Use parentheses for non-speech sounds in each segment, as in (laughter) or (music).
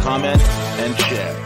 comment, and share.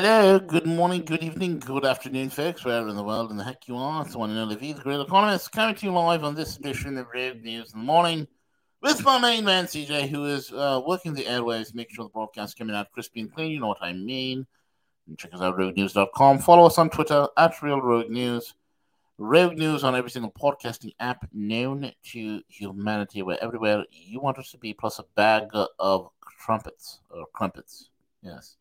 Hello. Good morning, good evening, good afternoon, folks, wherever in the world and the heck you are. It's the one and only V, the Great Economist, coming to you live on this edition of Rogue News in the morning with my main man, CJ, who is working the airways, making sure the broadcast's coming out crispy and clean. You know what I mean. And check us out, roguenews.com. Follow us on Twitter, at Real Rogue News. Rogue News on every single podcasting app known to humanity. We're everywhere you want us to be, plus a bag of trumpets, or crumpets, yes.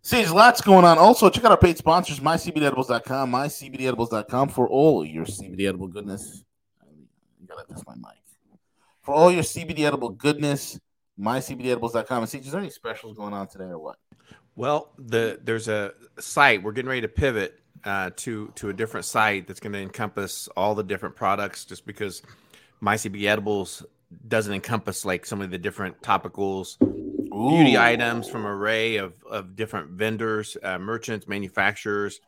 Seems lots going on. Also, check out our paid sponsors, mycbdedibles.com, mycbdedibles.com, for all your CBD edible goodness. I gotta test my mic. For all your CBD edible goodness, mycbdedibles.com. And see, is there any specials going on today or what? Well, there's a site. We're getting ready to pivot to a different site that's going to encompass all the different products, just because MyCBD Edibles doesn't encompass like some of the different topicals, beauty items from an array of different vendors, merchants, manufacturers.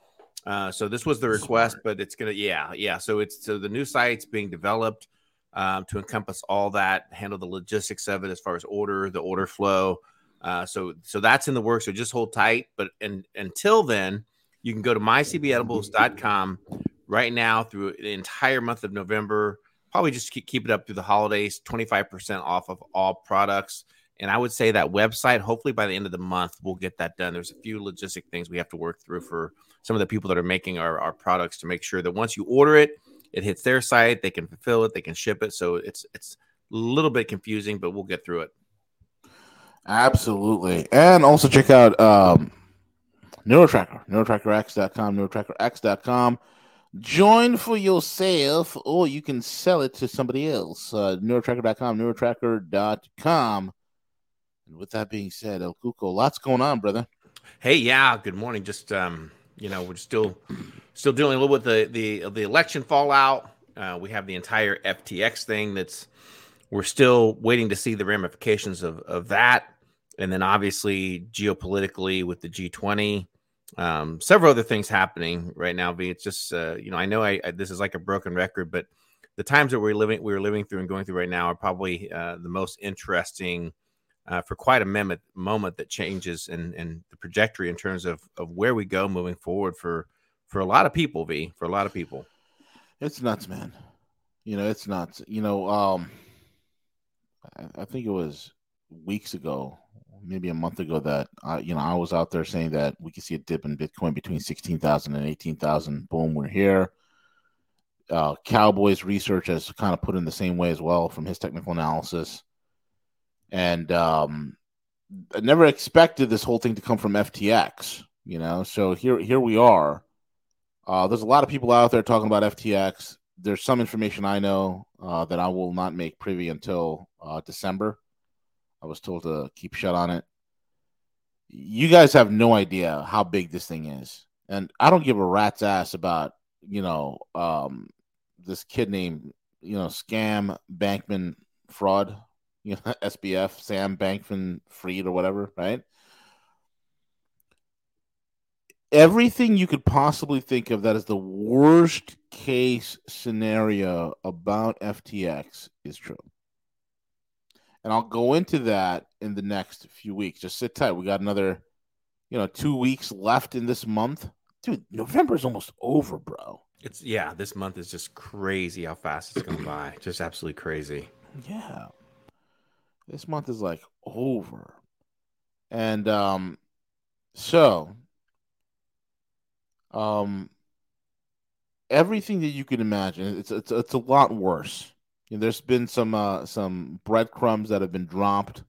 So this was the request, but it's going to, So the new site's being developed to encompass all that, handle the logistics of it as far as the order flow. So that's in the works. So just hold tight. But until then, you can go to mycbedibles.com right now through the entire month of November. Probably just keep it up through the holidays, 25% off of all products. And I would say that website, hopefully by the end of the month, we'll get that done. There's a few logistic things we have to work through for some of the people that are making our products to make sure that once you order it, it hits their site, they can fulfill it, they can ship it. So it's a little bit confusing, but we'll get through it. Absolutely. And also check out NeuroTracker, NeuroTrackerX.com, NeuroTrackerX.com. Join for yourself, or you can sell it to somebody else. NeuroTracker.com, NeuroTracker.com. With that being said, El Cuco, lots going on, brother. Hey, yeah, good morning. Just we're still dealing a little with the election fallout. We have the entire FTX thing we're still waiting to see the ramifications of that, and then obviously geopolitically with the G20, several other things happening right now. But it's just I know I this is like a broken record, but the times that we're living through and going through right now are probably the most interesting. For quite a moment that changes and the trajectory in terms of where we go moving forward for a lot of people, V, for a lot of people. It's nuts, man. It's nuts. I think it was weeks ago, maybe a month ago, that I was out there saying that we could see a dip in Bitcoin between 16,000 and 18,000. Boom, we're here. Cowboy's research has kind of put in the same way as well from his technical analysis. And I never expected this whole thing to come from FTX, So here we are. There's a lot of people out there talking about FTX. There's some information I know that I will not make privy until December. I was told to keep shut on it. You guys have no idea how big this thing is. And I don't give a rat's ass about, this kid named, Sam Bankman-Fried. SBF, Sam Bankman-Fried or whatever, right? Everything you could possibly think of that is the worst case scenario about FTX is true. And I'll go into that in the next few weeks. Just sit tight. We got another, 2 weeks left in this month. Dude, November's almost over, bro. This month is just crazy how fast it's going by. Just absolutely crazy. Yeah. This month is like over. And everything that you can imagine, it's a lot worse. There's been some breadcrumbs that have been dropped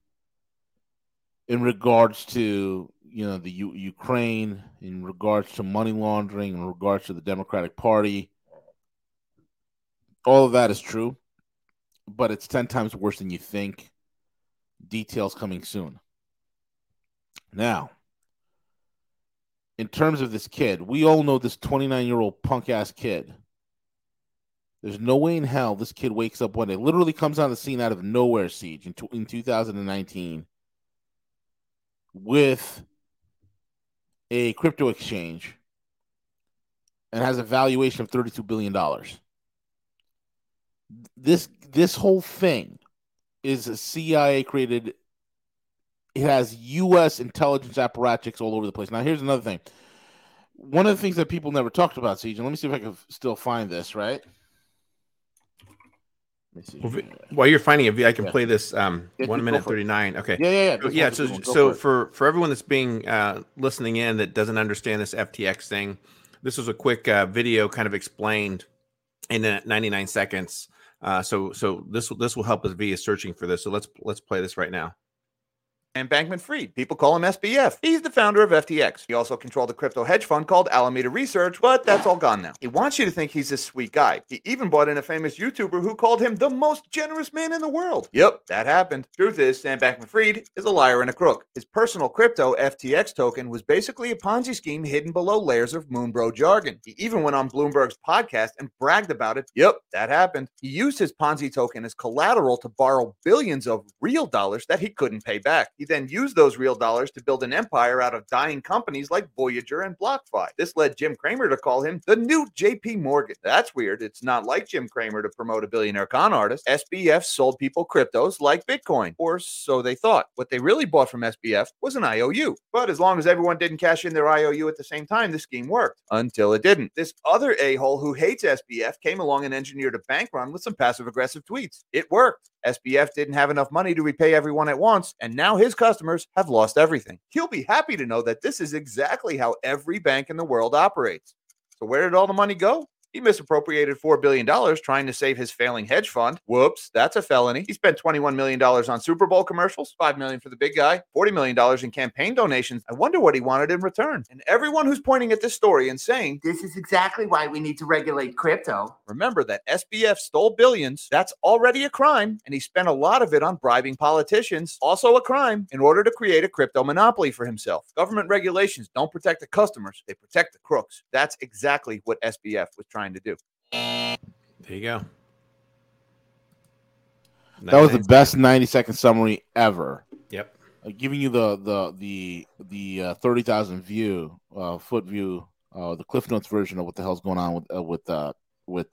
in regards to the Ukraine, in regards to money laundering, in regards to the Democratic Party. All of that is true, but it's 10 times worse than you think. Details coming soon. Now, in terms of this kid, we all know this 29-year-old punk-ass kid. There's no way in hell this kid wakes up one day, literally comes on the scene out of nowhere, Siege, in 2019 with a crypto exchange and has a valuation of $32 billion. This whole thing is a CIA-created. It has U.S. intelligence apparatchiks all over the place. Now, here's another thing. One of the things that people never talked about, Siege, and let me see if I can still find this, right? While you're finding it, I can play this 1 minute 39. Okay. Yeah. So for everyone that's being listening in that doesn't understand this FTX thing, this was a quick video kind of explained in 99 seconds. So this will help us via searching for this. So let's play this right now. And Bankman-Fried. People call him SBF. He's the founder of FTX. He also controlled a crypto hedge fund called Alameda Research, but that's all gone now. He wants you to think he's this sweet guy. He even brought in a famous YouTuber who called him the most generous man in the world. Yep, that happened. Truth is, Sam Bankman-Fried is a liar and a crook. His personal crypto, FTX token, was basically a Ponzi scheme hidden below layers of Moonbro jargon. He even went on Bloomberg's podcast and bragged about it. Yep, that happened. He used his Ponzi token as collateral to borrow billions of real dollars that he couldn't pay back. He then used those real dollars to build an empire out of dying companies like Voyager and BlockFi. This led Jim Cramer to call him the new JP Morgan. That's weird. It's not like Jim Cramer to promote a billionaire con artist. SBF sold people cryptos like Bitcoin, or so they thought. What they really bought from SBF was an IOU. But as long as everyone didn't cash in their IOU at the same time, the scheme worked. Until it didn't. This other a-hole who hates SBF came along and engineered a bank run with some passive-aggressive tweets. It worked. SBF didn't have enough money to repay everyone at once, and now his customers have lost everything. He'll be happy to know that this is exactly how every bank in the world operates. So where did all the money go? He misappropriated $4 billion trying to save his failing hedge fund. Whoops, that's a felony. He spent $21 million on Super Bowl commercials, $5 million for the big guy, $40 million in campaign donations. I wonder what he wanted in return. And everyone who's pointing at this story and saying, this is exactly why we need to regulate crypto. Remember that SBF stole billions. That's already a crime. And he spent a lot of it on bribing politicians, also a crime, in order to create a crypto monopoly for himself. Government regulations don't protect the customers. They protect the crooks. That's exactly what SBF was trying to do. There you go. That was the best 90-second summary ever. Yep. Giving you the 30,000 foot view, the Cliff Notes version of what the hell's going on with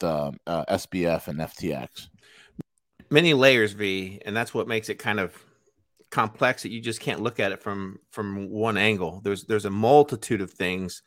SBF and FTX. Many layers, V, and that's what makes it kind of complex that you just can't look at it from one angle. There's a multitude of things.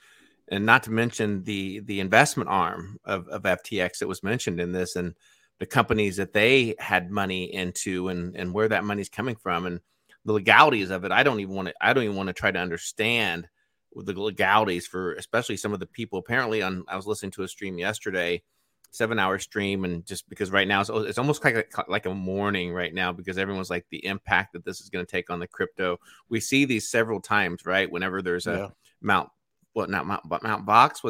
And not to mention the investment arm of FTX that was mentioned in this and the companies that they had money into and where that money's coming from and the legalities of it. I don't even want to try to understand the legalities for especially some of the people apparently on. I was listening to a stream yesterday, 7 hour stream. And just because right now it's almost like a mourning right now because everyone's like the impact that this is going to take on the crypto. We see these several times, right? Whenever there's a Mount Gox.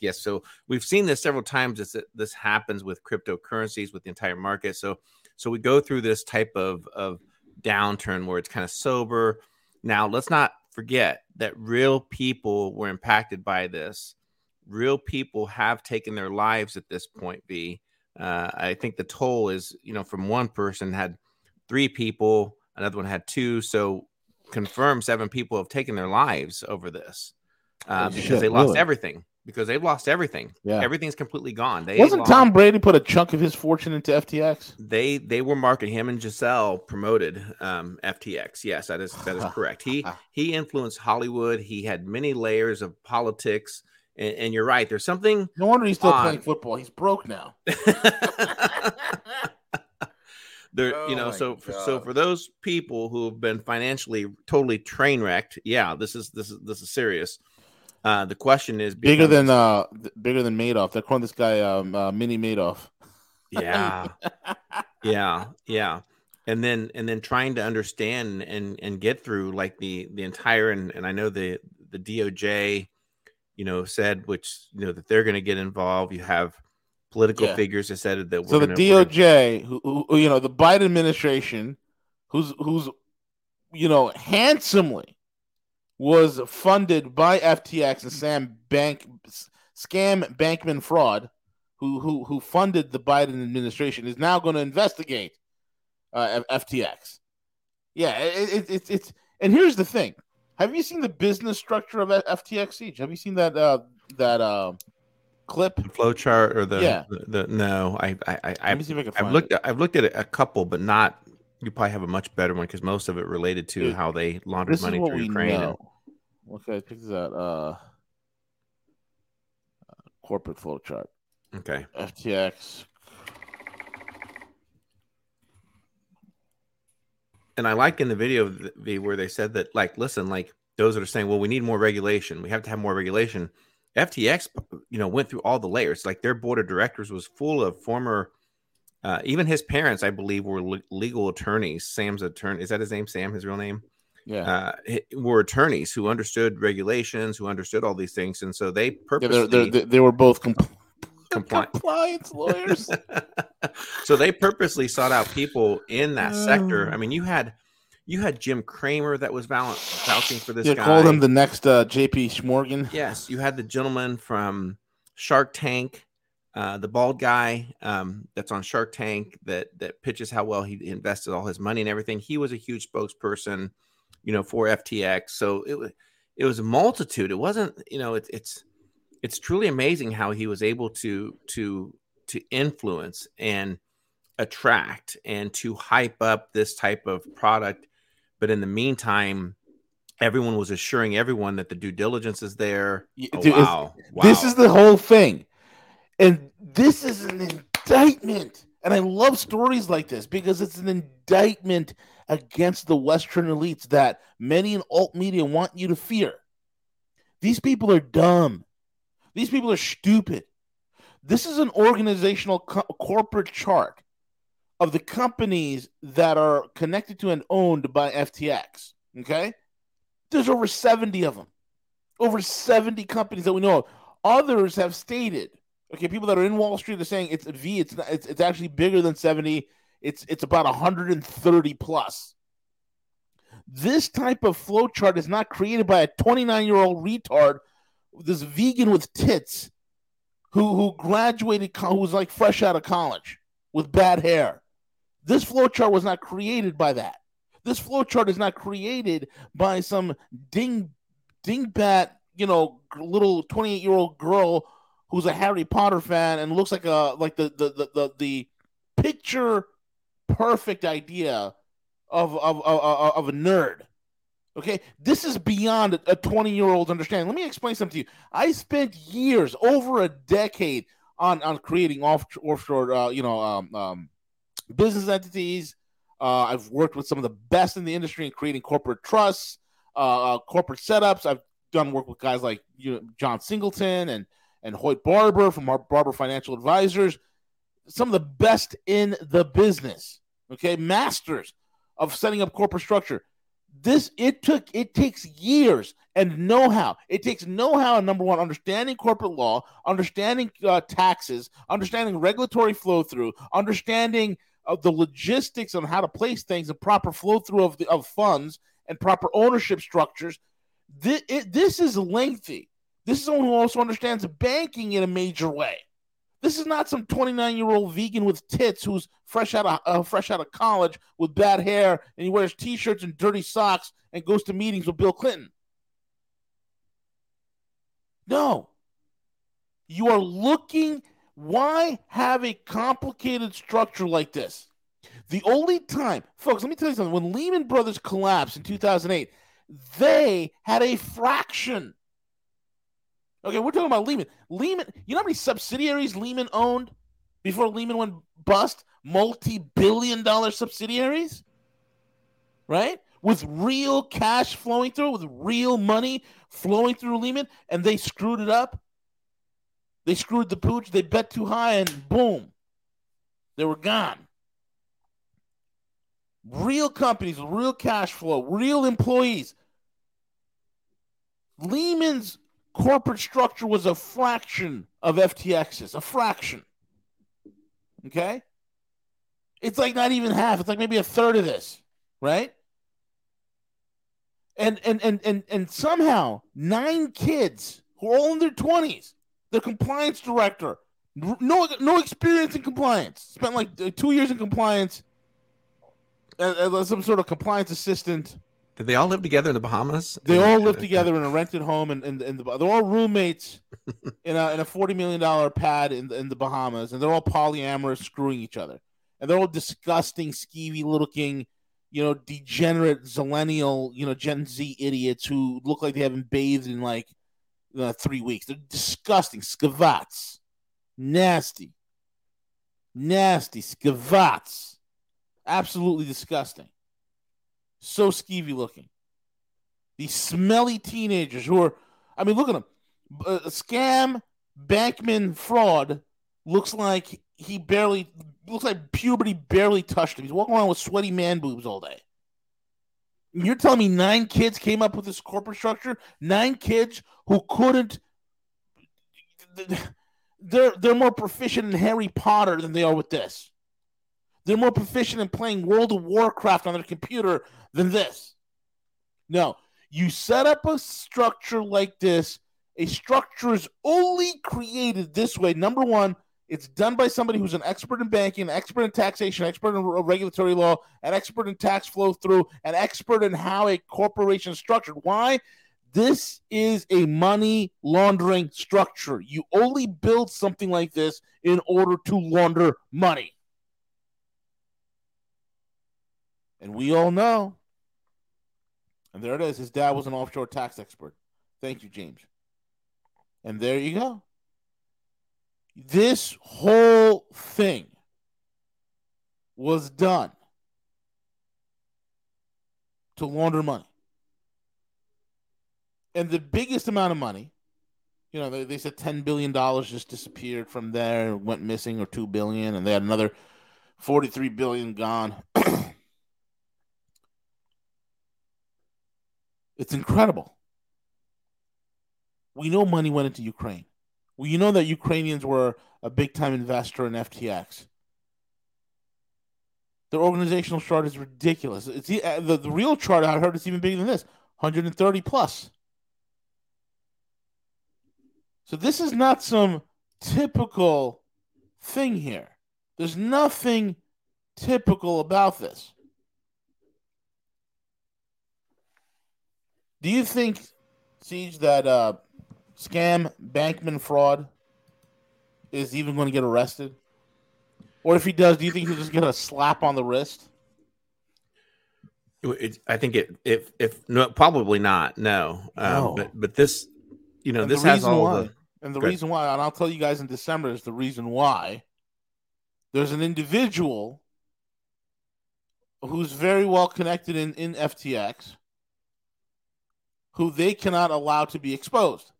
Yes. So we've seen this several times. This happens with cryptocurrencies, with the entire market. So we go through this type of downturn where it's kind of sober. Now, let's not forget that real people were impacted by this. Real people have taken their lives at this point. I think the toll is, from one person had three people, another one had two. So confirmed 7 people have taken their lives over this because they lost everything. because they've lost everything. Yeah. Everything's completely gone. Wasn't Tom Brady put a chunk of his fortune into FTX? They were marketing him, and Giselle promoted FTX. Yes, that is correct. He influenced Hollywood. He had many layers of politics. And you're right. There's something. No wonder he's still playing football. He's broke now. So for those people who have been financially totally train wrecked, yeah, this is serious. The question is bigger than Madoff. They're calling this guy Mini Madoff. Yeah, yeah. And then trying to understand and get through like the entire and I know the DOJ. Said that they're going to get involved. You have political figures that said that. So the DOJ, who the Biden administration, who's handsomely was funded by FTX and Sam Bankman-Fried, who funded the Biden administration, is now going to investigate FTX. Yeah, it's and here's the thing. Have you seen the business structure of FTX? Have you seen that that clip? The flow chart or no? I've looked at a couple, but not. You probably have a much better one because most of it related to how they laundered money through Ukraine. Okay, pick this out. Corporate flow chart. Okay, FTX. And I like in the video where they said that, those that are saying, well, we need more regulation. We have to have more regulation. FTX, went through all the layers. Like their board of directors was full of former, even his parents, I believe, were legal attorneys. Sam's attorney. Is that his name? Sam, his real name? Yeah. Were attorneys who understood regulations, who understood all these things. And so they purposely. Yeah, they were both compliance lawyers. So they purposely sought out people in that sector. I mean, you had Jim Cramer that was vouching for this guy. Call him the next JP Morgan. Yes, you had the gentleman from Shark Tank, the bald guy that's on Shark Tank that pitches how well he invested all his money and everything. He was a huge spokesperson, for FTX. So it was a multitude. It wasn't, It's truly amazing how he was able to influence and attract and to hype up this type of product. But in the meantime, everyone was assuring everyone that the due diligence is there. Oh, dude, wow. This is the whole thing. And this is an indictment. And I love stories like this because it's an indictment against the Western elites that many in alt media want you to fear. These people are dumb. These people are stupid. This is an organizational corporate chart of the companies that are connected to and owned by FTX, okay? There's over 70 of them, over 70 companies that we know of. Others have stated, okay, people that are in Wall Street are saying it's actually bigger than 70. It's about 130 plus. This type of flow chart is not created by a 29-year-old retard, this vegan with tits who graduated, who was like fresh out of college with bad hair. This flowchart was not created by that. This flowchart is not created by some dingbat, little 28-year-old girl who's a Harry Potter fan and looks like the picture perfect idea of a nerd. Okay, this is beyond a 20-year-old understanding. Let me explain something to you. I spent years, over a decade, on creating offshore, business entities. I've worked with some of the best in the industry in creating corporate trusts, corporate setups. I've done work with guys like John Singleton and Hoyt Barber from Barber Financial Advisors. Some of the best in the business. Okay, masters of setting up corporate structure. It takes years and know-how. It takes know-how, number one, understanding corporate law, understanding taxes, understanding regulatory flow-through, understanding of the logistics on how to place things, and proper flow-through of funds and proper ownership structures. This is lengthy. This is someone who also understands banking in a major way. This is not some 29-year-old vegan with tits who's fresh out of college with bad hair and he wears T-shirts and dirty socks and goes to meetings with Bill Clinton. No. You are looking, why have a complicated structure like this? The only time, folks, let me tell you something. When Lehman Brothers collapsed in 2008, they had a fraction. Okay, we're talking about Lehman. Lehman, you know how many subsidiaries Lehman owned before Lehman went bust? Multi-billion-dollar subsidiaries, right? With real cash flowing through, with real money flowing through Lehman, and they screwed it up. They screwed the pooch. They bet too high, and boom, they were gone. Real companies, real cash flow, real employees. Lehman's corporate structure was a fraction of FTX's, a fraction. Okay? It's like not even half. It's like maybe a third of this, right? And somehow 9 kids who are all in their 20s, the compliance director, no experience in compliance, spent like 2 years in compliance, as some sort of compliance assistant. Did they all live together in the Bahamas? They all lived together in a rented home, and they're all roommates in a $40 million pad in the Bahamas, and they're all polyamorous, screwing each other, and they're all disgusting, skeevy looking, degenerate, zillennial, Gen Z idiots who look like they haven't bathed in 3 weeks. They're disgusting, scavats, nasty scavats. Absolutely disgusting. So skeevy looking. These smelly teenagers who are, look at them. Sam Bankman-Fried looks like puberty barely touched him. He's walking around with sweaty man boobs all day. You're telling me 9 kids came up with this corporate structure? 9 kids who couldn't. They're more proficient in Harry Potter than they are with this. They're more proficient in playing World of Warcraft on their computer than this. No, you set up a structure like this. A structure is only created this way. Number one, it's done by somebody who's an expert in banking, an expert in taxation, an expert in regulatory law, an expert in tax flow through, an expert in how a corporation is structured. Why? This is a money laundering structure. You only build something like this in order to launder money. And we all know, and there it is, his dad was an offshore tax expert. Thank you, James. And there you go. This whole thing was done to launder money. And the biggest amount of money, they said $10 billion just disappeared from there and went missing, or $2 billion, and they had another $43 billion gone. It's incredible. We know money went into Ukraine. We know that Ukrainians were a big-time investor in FTX. Their organizational chart is ridiculous. It's the real chart I heard is even bigger than this, 130 plus. So this is not some typical thing here. There's nothing typical about this. Do you think, Siege, that Sam Bankman-Fried is even going to get arrested? Or if he does, do you think he'll just get a slap on the wrist? Probably not. No. No. But this, this has all why. And the reason why, and I'll tell you guys in December, is the reason why. There's an individual who's very well connected in FTX, who they cannot allow to be exposed.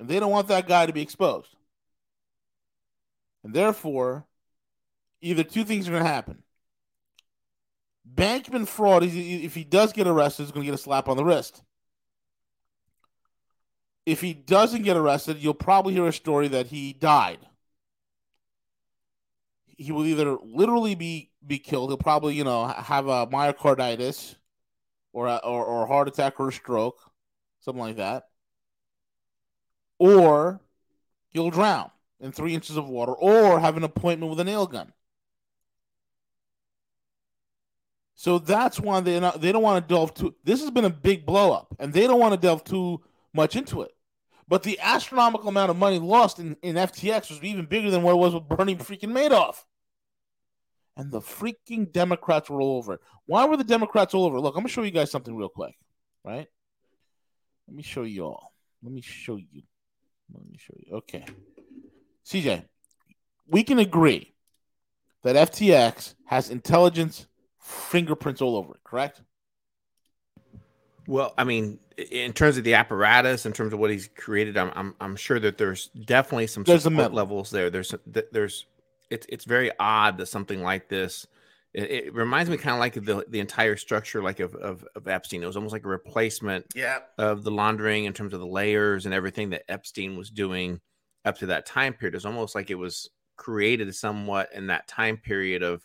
And they don't want that guy to be exposed. And therefore, either two things are going to happen. Bankman-Fried, if he does get arrested, is going to get a slap on the wrist. If he doesn't get arrested, you'll probably hear a story that he died. He will either literally be killed. He'll probably, have a myocarditis, or a heart attack or a stroke, something like that. Or he'll drown in 3 inches of water, or have an appointment with a nail gun. So that's why they don't want to delve too... This has been a big blow up, and they don't want to delve too much into it. But the astronomical amount of money lost in FTX was even bigger than what it was with Bernie freaking Madoff. And the freaking Democrats were all over it. Why were the Democrats all over it? Look, I'm going to show you guys something real quick, right? Let me show you all. Let me show you. Okay. CJ, we can agree that FTX has intelligence fingerprints all over it, correct? Well, I mean, in terms of the apparatus, in terms of what he's created, I'm sure that there's definitely some support levels there. It's very odd that something like this. It reminds me kind of like the entire structure, like of Epstein. It was almost like a replacement of the laundering in terms of the layers and everything that Epstein was doing up to that time period. It's almost like it was created somewhat in that time period of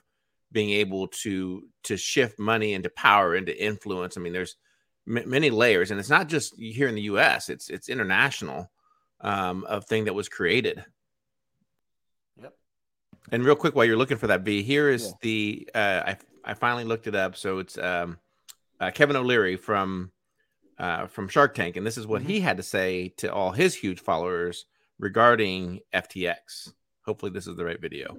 being able to shift money into power, into influence. I mean, there's many layers, and it's not just here in the U.S. It's international of thing that was created. And real quick, while you're looking for that, B, here is the I finally looked it up. So it's Kevin O'Leary from Shark Tank, and this is what he had to say to all his huge followers regarding FTX. Hopefully, this is the right video.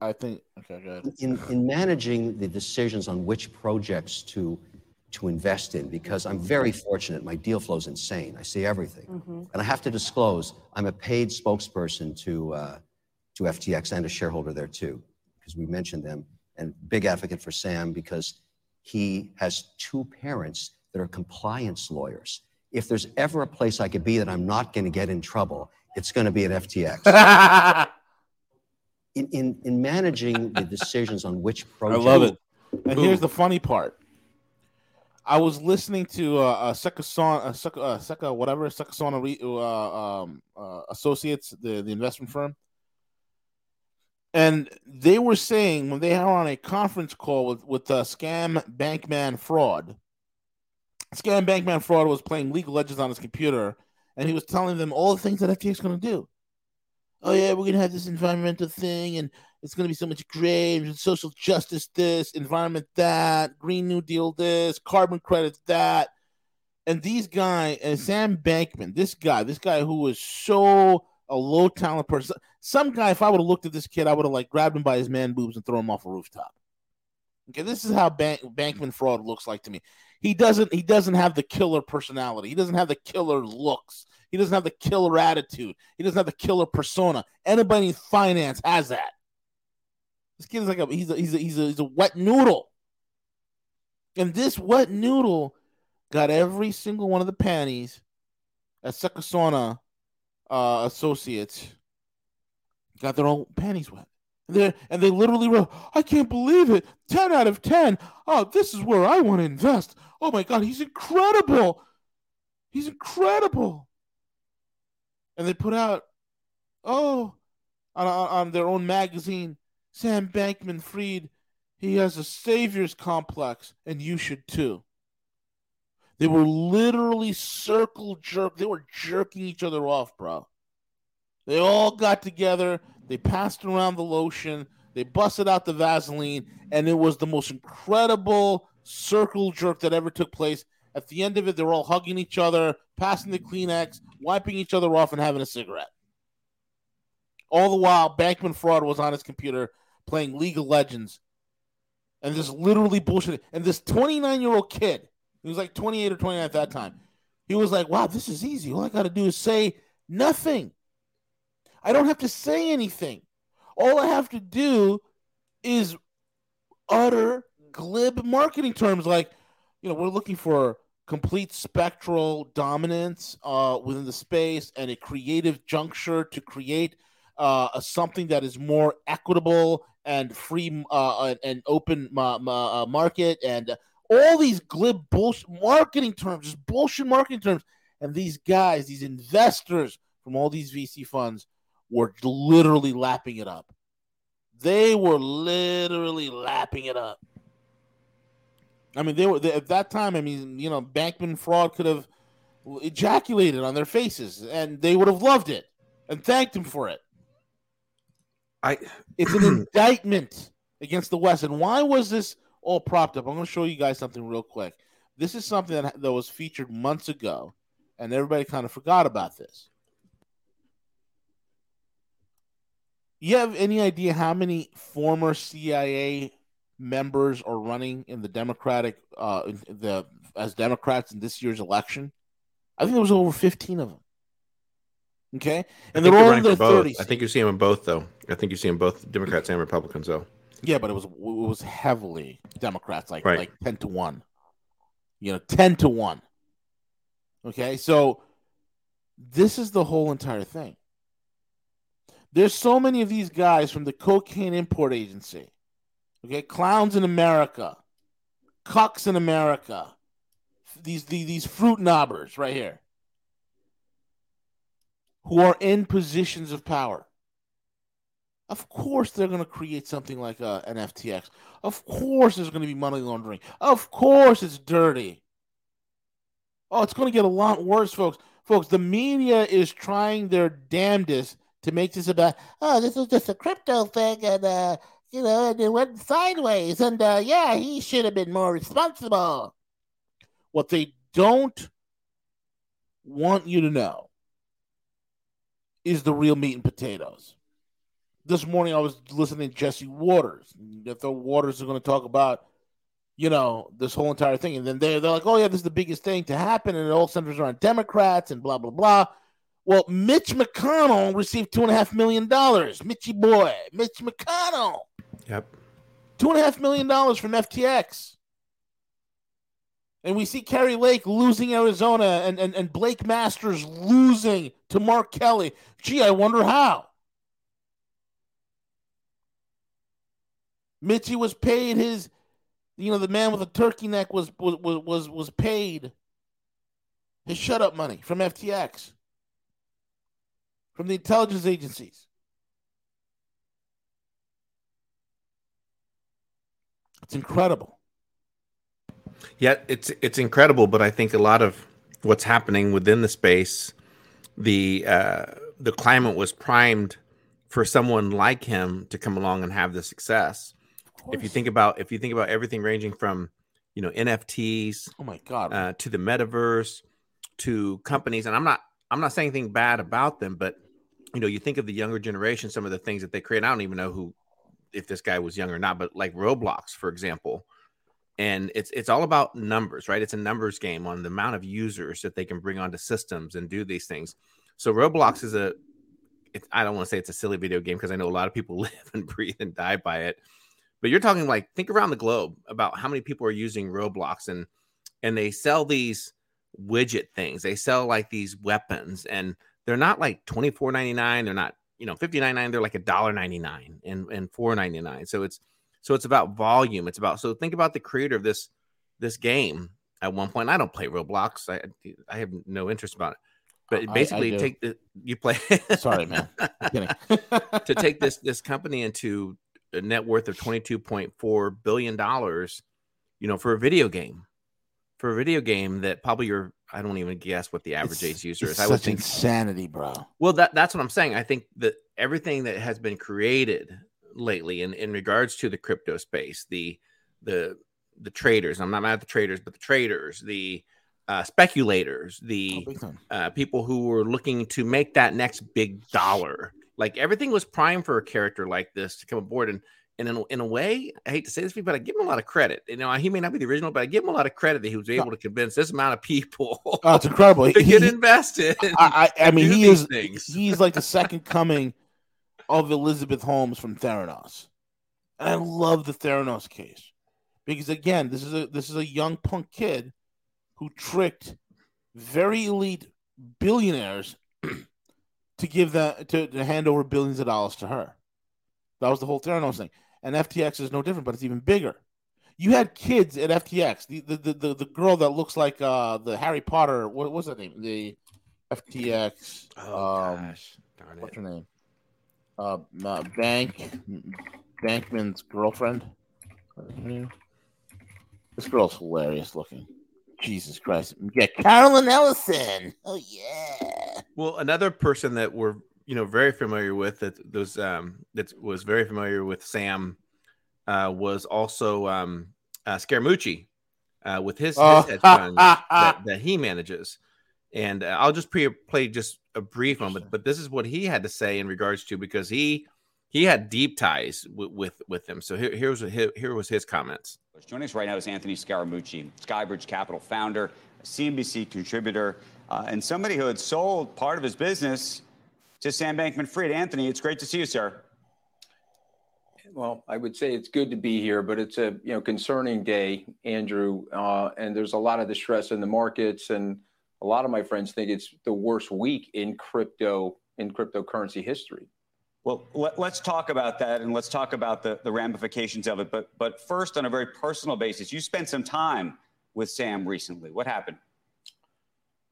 I think. Okay, go ahead. In managing the decisions on which projects to invest in, because I'm very fortunate, my deal flow's insane. I see everything, and I have to disclose I'm a paid spokesperson to FTX and a shareholder there too, because we mentioned them, and big advocate for Sam because he has two parents that are compliance lawyers. If there's ever a place I could be that I'm not going to get in trouble, it's going to be at FTX. in managing the decisions on which project. I love it. And here's the funny part. I was listening to Associates, the investment firm. And they were saying when they were on a conference call with Sam Bankman-Fried, Sam Bankman-Fried was playing League of Legends on his computer, and he was telling them all the things that FTX is going to do. Oh, yeah, we're going to have this environmental thing, and it's going to be so much graves, and social justice this, environment that, Green New Deal this, carbon credits that. And these guys, and Sam Bankman, this guy who was so... a low talent person. Some guy, if I would have looked at this kid, I would have like grabbed him by his man boobs and throw him off a rooftop. Okay, this is how Bankman-Fried looks like to me. He doesn't have the killer personality. He doesn't have the killer looks. He doesn't have the killer attitude. He doesn't have the killer persona. Anybody in finance has that. This kid is like he's a wet noodle. And this wet noodle got every single one of the panties at Sekasona Associates got their own panties wet. And they literally were, I can't believe it. 10 out of 10. Oh, this is where I want to invest. Oh, my God, he's incredible. He's incredible. And they put out, on their own magazine, Sam Bankman-Fried, he has a savior's complex, and you should too. They were literally circle jerk. They were jerking each other off, bro. They all got together. They passed around the lotion. They busted out the Vaseline. And it was the most incredible circle jerk that ever took place. At the end of it, they were all hugging each other, passing the Kleenex, wiping each other off, and having a cigarette. All the while, Bankman-Fried was on his computer playing League of Legends. And this literally bullshit. And this 29-year-old kid, he was like 28 or 29 at that time. He was like, wow, this is easy. All I got to do is say nothing. I don't have to say anything. All I have to do is utter glib marketing terms like, we're looking for complete spectral dominance within the space and a creative juncture to create something that is more equitable and free and open market and all these glib bullshit marketing terms, just bullshit marketing terms. And these guys, these investors from all these VC funds were literally lapping it up. They were literally lapping it up. I mean, at that time, Bankman-Fried could have ejaculated on their faces and they would have loved it and thanked him for it. It's an indictment against the West. And why was this all propped up? I'm going to show you guys something real quick. This is something that was featured months ago and everybody kind of forgot about this. You have any idea how many former CIA members are running in the Democratic, as Democrats in this year's election? I think there was over 15 of them. Okay, and they're all in their 30s. I think you see them in both, though. I think you see them both, Democrats and Republicans, though. Yeah, but it was heavily Democrats, like 10-1. 10-1. Okay, so this is the whole entire thing. There's so many of these guys from the Cocaine Import Agency, okay, clowns in America, cucks in America, these fruit knobbers right here, who are in positions of power. Of course they're going to create something like an FTX. Of course there's going to be money laundering. Of course it's dirty. Oh, it's going to get a lot worse, folks. Folks, the media is trying their damnedest to make this about, oh, this is just a crypto thing, and, and it went sideways, and, he should have been more responsible. What they don't want you to know is the real meat and potatoes. This morning I was listening to Jesse Waters. If the Waters are going to talk about, this whole entire thing, and then they're like, oh, yeah, this is the biggest thing to happen, and it all centers around Democrats and blah, blah, blah. Well, Mitch McConnell received $2.5 million. Mitchie boy, Mitch McConnell. Yep. $2.5 million from FTX. And we see Kerry Lake losing Arizona and Blake Masters losing to Mark Kelly. Gee, I wonder how. Mitchie was paid his, the man with a turkey neck was paid his shut-up money from FTX. From the intelligence agencies. It's incredible. Yeah, it's incredible, but I think a lot of what's happening within the space, the climate was primed for someone like him to come along and have the success. If you think about everything ranging from, NFTs, oh my God, to the metaverse, to companies, and I'm not saying anything bad about them, but you think of the younger generation, some of the things that they create. I don't even know if this guy was young or not, but like Roblox, for example, and it's all about numbers, right? It's a numbers game on the amount of users that they can bring onto systems and do these things. So Roblox is I don't want to say it's a silly video game, because I know a lot of people live and breathe and die by it, but you're talking think around the globe about how many people are using Roblox, and they sell these widget things. They sell these weapons, and they're not $24.99. They're not, $59.99. Ththey're $1.99 and $4.99. So it's about volume. So think about the creator of this game at one point. I don't play Roblox. I have no interest about it, but basically you play. Sorry, man. I'm kidding. (laughs) To take this company into a net worth of $22.4 billion, for a video game. For a video game that probably I don't even guess what the average age user is. I would think insanity, bro. Well, that's what I'm saying. I think that everything that has been created lately in regards to the crypto space, the traders, I'm not mad at the traders, but the traders, the speculators, the people who were looking to make that next big dollar. Everything was primed for a character like this to come aboard, and in a way, I hate to say this, but I give him a lot of credit. He may not be the original, but I give him a lot of credit that he was able to convince this amount of people. Oh, it's incredible. To get invested. He's like the second coming of Elizabeth Holmes from Theranos. And I love the Theranos case, because again, this is a young punk kid who tricked very elite billionaires to give that to hand over billions of dollars to her. That was the whole Theranos thing. And FTX is no different, but it's even bigger. You had kids at FTX. The girl that looks like the Harry Potter. What was her name? The FTX. Oh, gosh. Darn it. What's her name? Bankman's girlfriend. This girl's hilarious looking. Jesus Christ. Yeah, Carolyn Ellison. Oh, yeah. Well, another person that we're very familiar with that those that was very familiar with Sam was also Scaramucci with his hedge fund that he manages, And I'll just play just a brief moment, but this is what he had to say in regards to, because he had deep ties with them. So here was his comments. Joining us right now is Anthony Scaramucci, Skybridge Capital founder, a CNBC contributor, and somebody who had sold part of his business to Sam Bankman-Fried. Anthony, it's great to see you, sir. Well, I would say it's good to be here, but it's a concerning day, Andrew, and there's a lot of distress in the markets, and a lot of my friends think it's the worst week in cryptocurrency history. Well, let's talk about that, and let's talk about the ramifications of it. But first, on a very personal basis, you spent some time with Sam recently. What happened?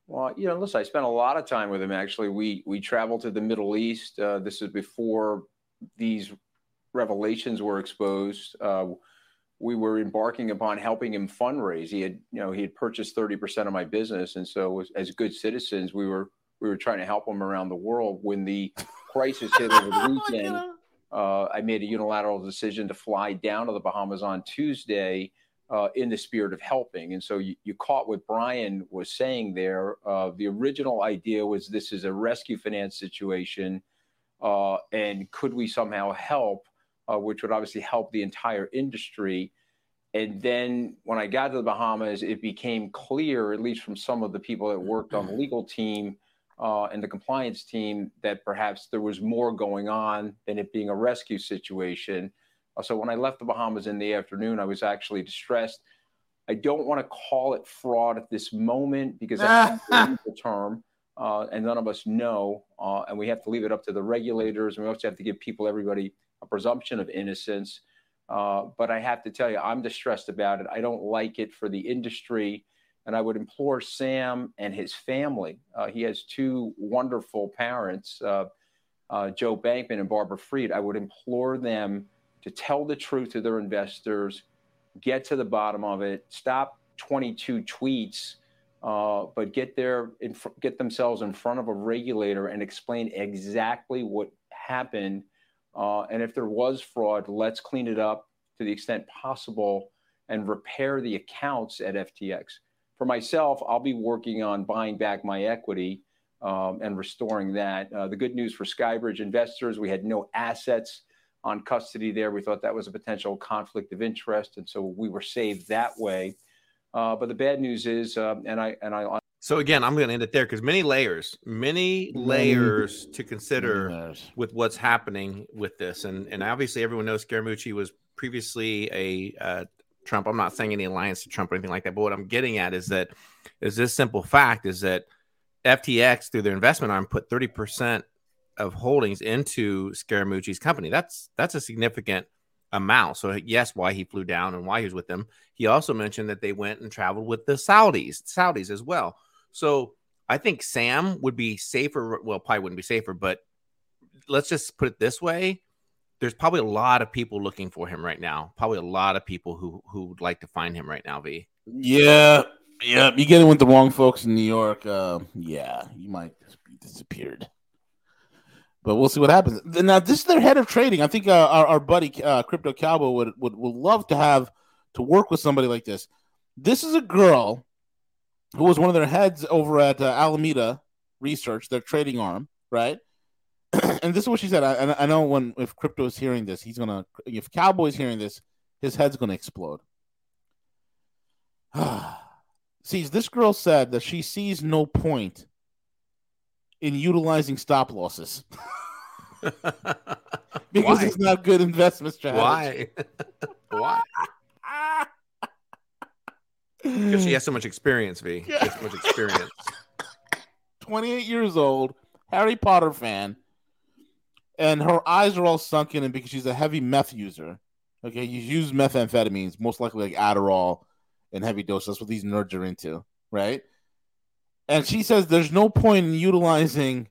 Well, listen, I spent a lot of time with him, actually. We traveled to the Middle East. This is before these revelations were exposed. We were embarking upon helping him fundraise. He had purchased 30% of my business, and so as good citizens, we were trying to help him around the world. When the crisis hit over the weekend, I made a unilateral decision to fly down to the Bahamas on Tuesday in the spirit of helping. And so you caught what Brian was saying there. The original idea was this is a rescue finance situation, and could we somehow help? Which would obviously help the entire industry. And then when I got to the Bahamas, it became clear, at least from some of the people that worked on the legal team and the compliance team, that perhaps there was more going on than it being a rescue situation. So when I left the Bahamas in the afternoon, I was actually distressed. I don't want to call it fraud at this moment because that's a legal term. And none of us know. And we have to leave it up to the regulators. And we also have to give everybody a presumption of innocence. But I have to tell you, I'm distressed about it. I don't like it for the industry. And I would implore Sam and his family. He has two wonderful parents, Joe Bankman and Barbara Fried. I would implore them to tell the truth to their investors, get to the bottom of it, stop 22 tweets, but get themselves in front of a regulator and explain exactly what happened. And if there was fraud, let's clean it up to the extent possible and repair the accounts at FTX. For myself, I'll be working on buying back my equity and restoring that. The good news for Skybridge investors, we had no assets on custody there. We thought that was a potential conflict of interest, and so we were saved that way. But the bad news is, So again, I'm going to end it there because many layers to consider with what's happening with this. And obviously everyone knows Scaramucci was previously a Trump. I'm not saying any alliance to Trump or anything like that. But what I'm getting at is this simple fact is that FTX through their investment arm put 30% of holdings into Scaramucci's company. That's a significant amount. So yes, why he flew down and why he was with them. He also mentioned that they went and traveled with the Saudis as well. So I think Sam would be safer. Well, probably wouldn't be safer, but let's just put it this way. There's probably a lot of people looking for him right now. Probably a lot of people who would like to find him right now, V. Yeah. You get in with the wrong folks in New York. Yeah, you might be disappeared. But we'll see what happens. Now, this is their head of trading. I think our buddy Crypto Cowboy would love to have to work with somebody like this. This is a girl who was one of their heads over at Alameda Research, their trading arm, right? And this is what she said. I know if Crypto is hearing this, if Cowboy's hearing this, his head's going to explode. See, this girl said that she sees no point in utilizing stop losses because Why? It's not good investment strategy. Why? Because she has so much experience, V. She has so much experience. 28 years old, Harry Potter fan, and her eyes are all sunken in because she's a heavy meth user. Okay, you use methamphetamines, most likely like Adderall and heavy dose. That's what these nerds are into, right? And she says there's no point in utilizing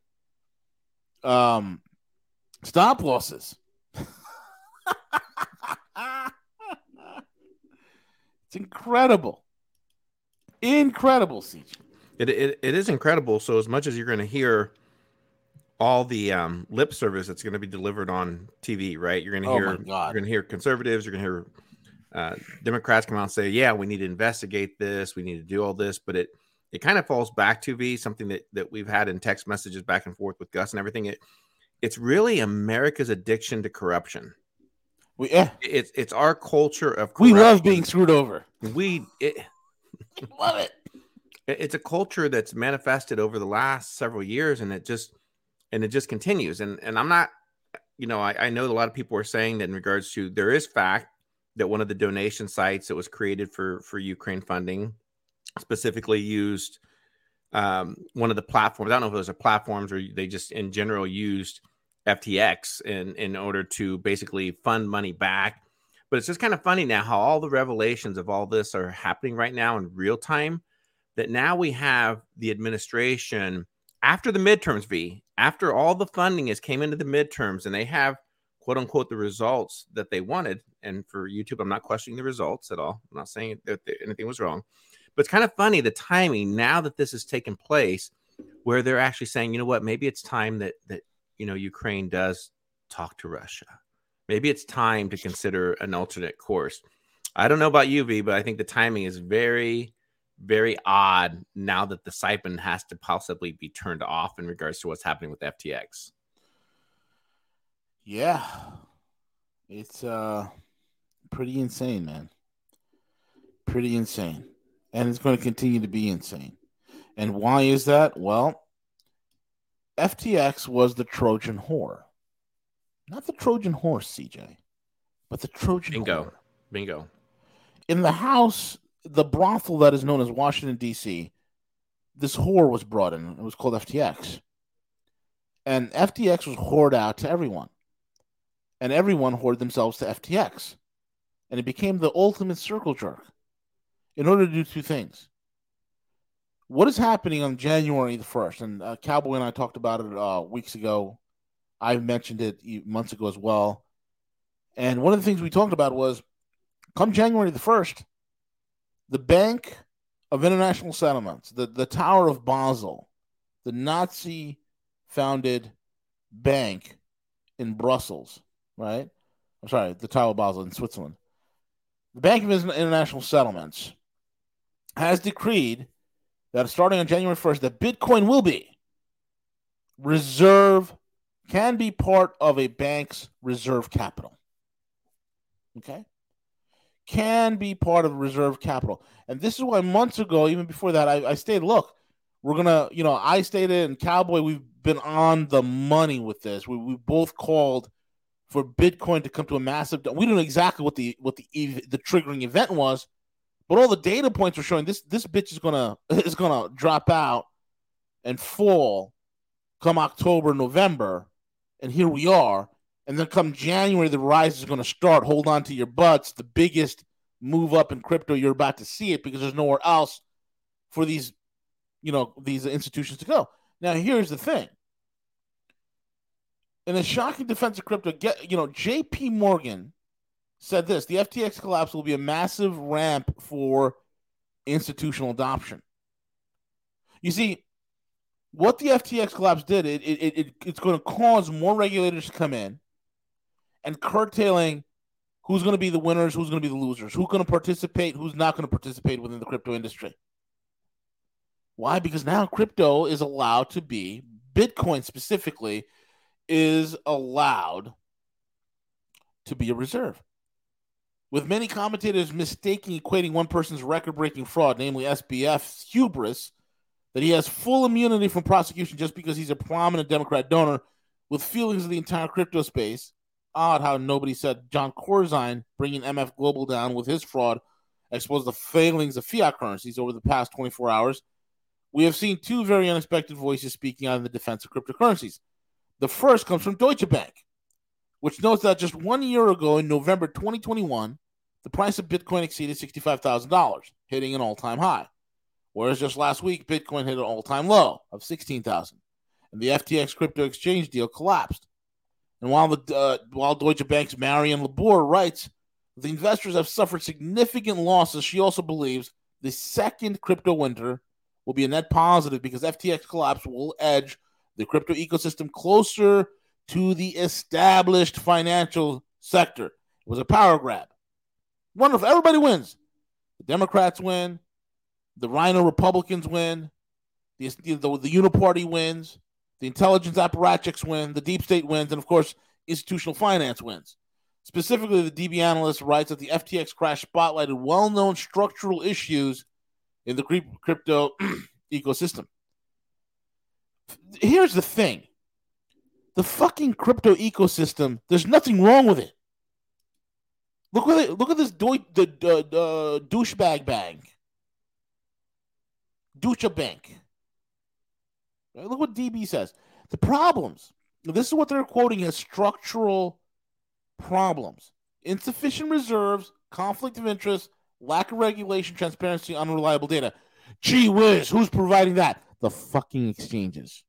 stop losses. It's incredible. Incredible, CJ. It is incredible. So as much as you're going to hear all the lip service that's going to be delivered on TV, right? You're going to hear conservatives. You're going to hear Democrats come out and say, yeah, we need to investigate this. We need to do all this. But it kind of falls back to V, something that we've had in text messages back and forth with Gus and everything. It's really America's addiction to corruption. It's our culture of corruption. We love being screwed over. Love it. It's a culture that's manifested over the last several years, and it just continues. And I'm not, I know a lot of people are saying that in regards to, there is fact that one of the donation sites that was created for Ukraine funding specifically used one of the platforms. I don't know if those are platforms or they just in general used FTX in order to basically fund money back. But it's just kind of funny now how all the revelations of all this are happening right now in real time, that now we have the administration after the midterms, after all the funding has came into the midterms and they have, quote unquote, the results that they wanted. And for YouTube, I'm not questioning the results at all. I'm not saying that anything was wrong, but it's kind of funny, the timing now that this has taken place, where they're actually saying, you know what, maybe it's time that Ukraine does talk to Russia. Maybe it's time to consider an alternate course. I don't know about you, V, but I think the timing is very, very odd now that the siphon has to possibly be turned off in regards to what's happening with FTX. Yeah. It's pretty insane, man. Pretty insane. And it's going to continue to be insane. And why is that? Well, FTX was the Trojan whore. Not the Trojan horse, CJ, but the Trojan whore. Bingo. In the house, the brothel that is known as Washington, D.C., this whore was brought in. It was called FTX. And FTX was whored out to everyone. And everyone whored themselves to FTX. And it became the ultimate circle jerk in order to do two things. What is happening on January the 1st? And Cowboy and I talked about it weeks ago. I mentioned it months ago as well. And one of the things we talked about was, come January the 1st, the Bank of International Settlements, the Tower of Basel, the Nazi-founded bank in Brussels, right? I'm sorry, the Tower of Basel in Switzerland. The Bank of International Settlements has decreed that starting on January 1st, that Bitcoin will be reserve, can be part of a bank's reserve capital. Okay? Can be part of reserve capital. And this is why months ago, even before that, I stated, look, we're going to, I stated, and Cowboy, we've been on the money with this. We both called for Bitcoin to come to a massive, we don't know exactly what the triggering event was, but all the data points were showing this bitch is going to drop out and fall come October, November. And here we are. And then come January, the rise is going to start. Hold on to your butts. The biggest move up in crypto, you're about to see it because there's nowhere else for these institutions to go. Now, here's the thing. In a shocking defense of crypto, JP Morgan said this: the FTX collapse will be a massive ramp for institutional adoption. You see, what the FTX collapse did, it's going to cause more regulators to come in and curtailing who's going to be the winners, who's going to be the losers, who's going to participate, who's not going to participate within the crypto industry. Why? Because now crypto is allowed to be, Bitcoin specifically, is allowed to be a reserve. With many commentators mistaking equating one person's record-breaking fraud, namely SBF's hubris, that he has full immunity from prosecution just because he's a prominent Democrat donor with feelings of the entire crypto space. Odd how nobody said John Corzine bringing MF Global down with his fraud exposed the failings of fiat currencies over the past 24 hours. We have seen two very unexpected voices speaking out in the defense of cryptocurrencies. The first comes from Deutsche Bank, which notes that just 1 year ago in November 2021, the price of Bitcoin exceeded $65,000, hitting an all-time high. Whereas just last week, Bitcoin hit an all-time low of $16,000, and the FTX crypto exchange deal collapsed. And while Deutsche Bank's Marion Labor writes, the investors have suffered significant losses, she also believes the second crypto winter will be a net positive because FTX collapse will edge the crypto ecosystem closer to the established financial sector. It was a power grab. Wonderful. Everybody wins. The Democrats win. the Rhino Republicans win, the Uniparty wins, the intelligence apparatchiks win, the deep state wins, and, of course, institutional finance wins. Specifically, the DB analyst writes that the FTX crash spotlighted well-known structural issues in the crypto ecosystem. Here's the thing. The fucking crypto ecosystem, there's nothing wrong with it. Look at this douchebag bank. Deutsche Bank. Look what DB says. The problems, this is what they're quoting as structural problems. Insufficient reserves, conflict of interest, lack of regulation, transparency, unreliable data. Gee whiz, who's providing that? The fucking exchanges.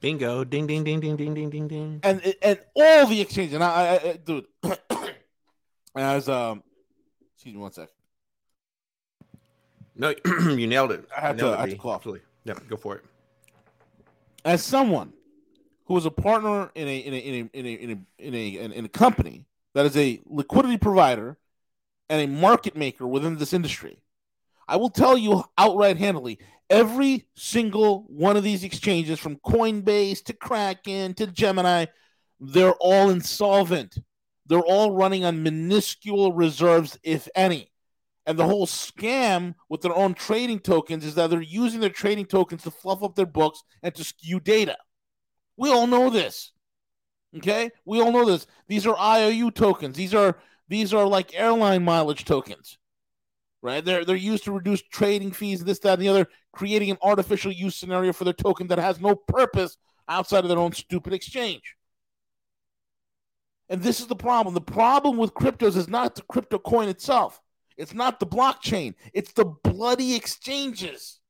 Bingo. Ding, ding, ding, ding, ding, ding, ding, ding. And all the exchanges. And dude, excuse me one sec. No, you nailed it. I had to cough. Absolutely. Yeah, go for it. As someone who was a partner in a company that is a liquidity provider and a market maker within this industry, I will tell you outright handily, every single one of these exchanges, from Coinbase to Kraken to Gemini, they're all insolvent. They're all running on minuscule reserves, if any. And the whole scam with their own trading tokens is that they're using their trading tokens to fluff up their books and to skew data. We all know this. Okay? We all know this. These are IOU tokens. These are like airline mileage tokens. Right? They're used to reduce trading fees, this, that, and the other, creating an artificial use scenario for their token that has no purpose outside of their own stupid exchange. And this is the problem. The problem with cryptos is not the crypto coin itself. It's not the blockchain. It's the bloody exchanges.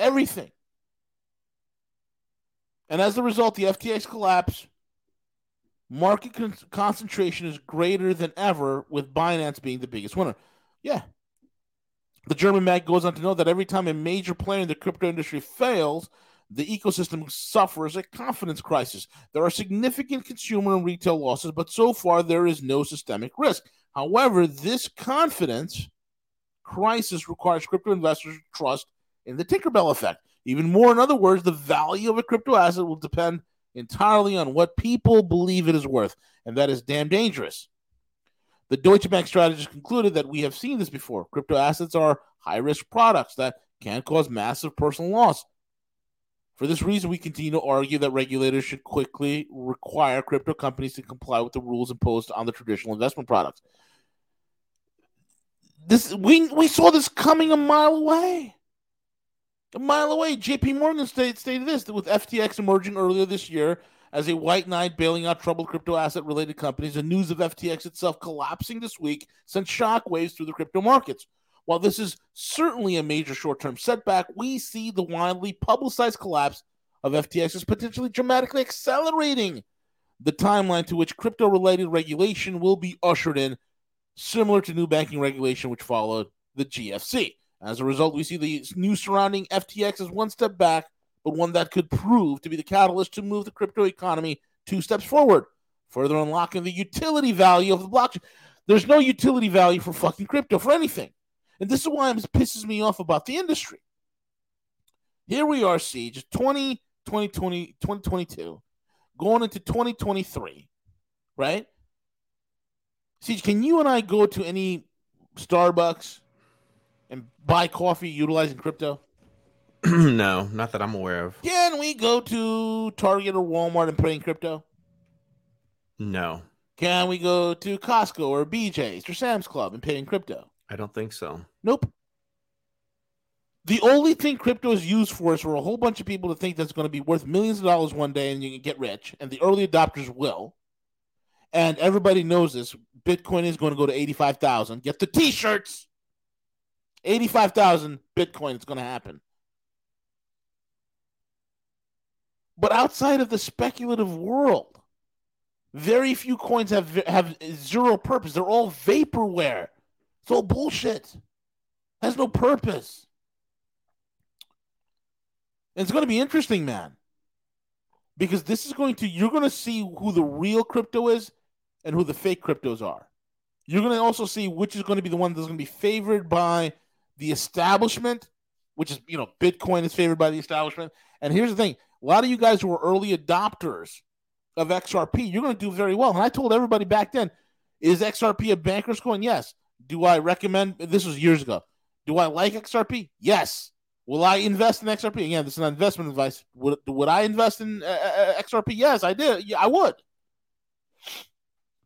Everything. And as a result, the FTX collapse, market concentration is greater than ever, with Binance being the biggest winner. Yeah. The German mag goes on to note that every time a major player in the crypto industry fails, the ecosystem suffers a confidence crisis. There are significant consumer and retail losses, but so far there is no systemic risk. However, this confidence crisis requires crypto investors' trust in the Tinkerbell effect. Even more, in other words, the value of a crypto asset will depend entirely on what people believe it is worth, and that is damn dangerous. The Deutsche Bank strategist concluded that we have seen this before. Crypto assets are high-risk products that can cause massive personal loss. For this reason, we continue to argue that regulators should quickly require crypto companies to comply with the rules imposed on the traditional investment products. We saw this coming a mile away. A mile away. JP Morgan stated this, with FTX emerging earlier this year as a white knight bailing out troubled crypto asset-related companies, the news of FTX itself collapsing this week sent shockwaves through the crypto markets. While this is certainly a major short-term setback, we see the widely publicized collapse of FTX as potentially dramatically accelerating the timeline to which crypto-related regulation will be ushered in, similar to new banking regulation which followed the GFC. As a result, we see the news surrounding FTX as one step back, but one that could prove to be the catalyst to move the crypto economy two steps forward, further unlocking the utility value of the blockchain. There's no utility value for fucking crypto, for anything. And this is why it pisses me off about the industry. Here we are, Siege, 2022, going into 2023, right? Siege, can you and I go to any Starbucks and buy coffee utilizing crypto? No, not that I'm aware of. Can we go to Target or Walmart and put in crypto? No. Can we go to Costco or BJ's or Sam's Club and pay in crypto? I don't think so. Nope. The only thing crypto is used for is for a whole bunch of people to think that's going to be worth millions of dollars one day and you can get rich, and the early adopters will. And everybody knows this. Bitcoin is going to go to 85,000. Get the T-shirts. 85,000 Bitcoin. It's going to happen. But outside of the speculative world, very few coins have zero purpose. They're all vaporware. It's all bullshit. Has no purpose. And it's going to be interesting, man. Because you're going to see who the real crypto is and who the fake cryptos are. You're going to also see which is going to be the one that's going to be favored by the establishment, which is, you know, Bitcoin is favored by the establishment. And here's the thing. A lot of you guys who were early adopters of XRP, you're going to do very well. And I told everybody back then, is XRP a banker's coin? Yes. Do I recommend? This was years ago. Do I like XRP? Yes. Will I invest in XRP? Again, this is not investment advice. Would I invest in XRP? Yes, I did. Yeah, I would.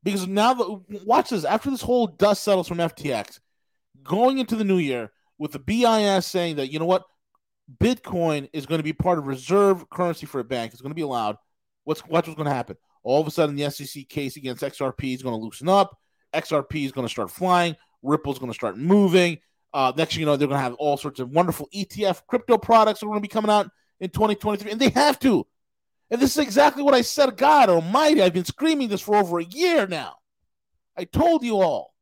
Because now, watch this. After this whole dust settles from FTX, going into the new year with the BIS saying that, you know what, Bitcoin is going to be part of reserve currency for a bank. It's going to be allowed. Watch what's going to happen. All of a sudden, the SEC case against XRP is going to loosen up. XRP is going to start flying. Ripple's going to start moving. Next thing you know, they're going to have all sorts of wonderful ETF crypto products that are going to be coming out in 2023, and they have to. And this is exactly what I said. God almighty, I've been screaming this for over a year now. I told you all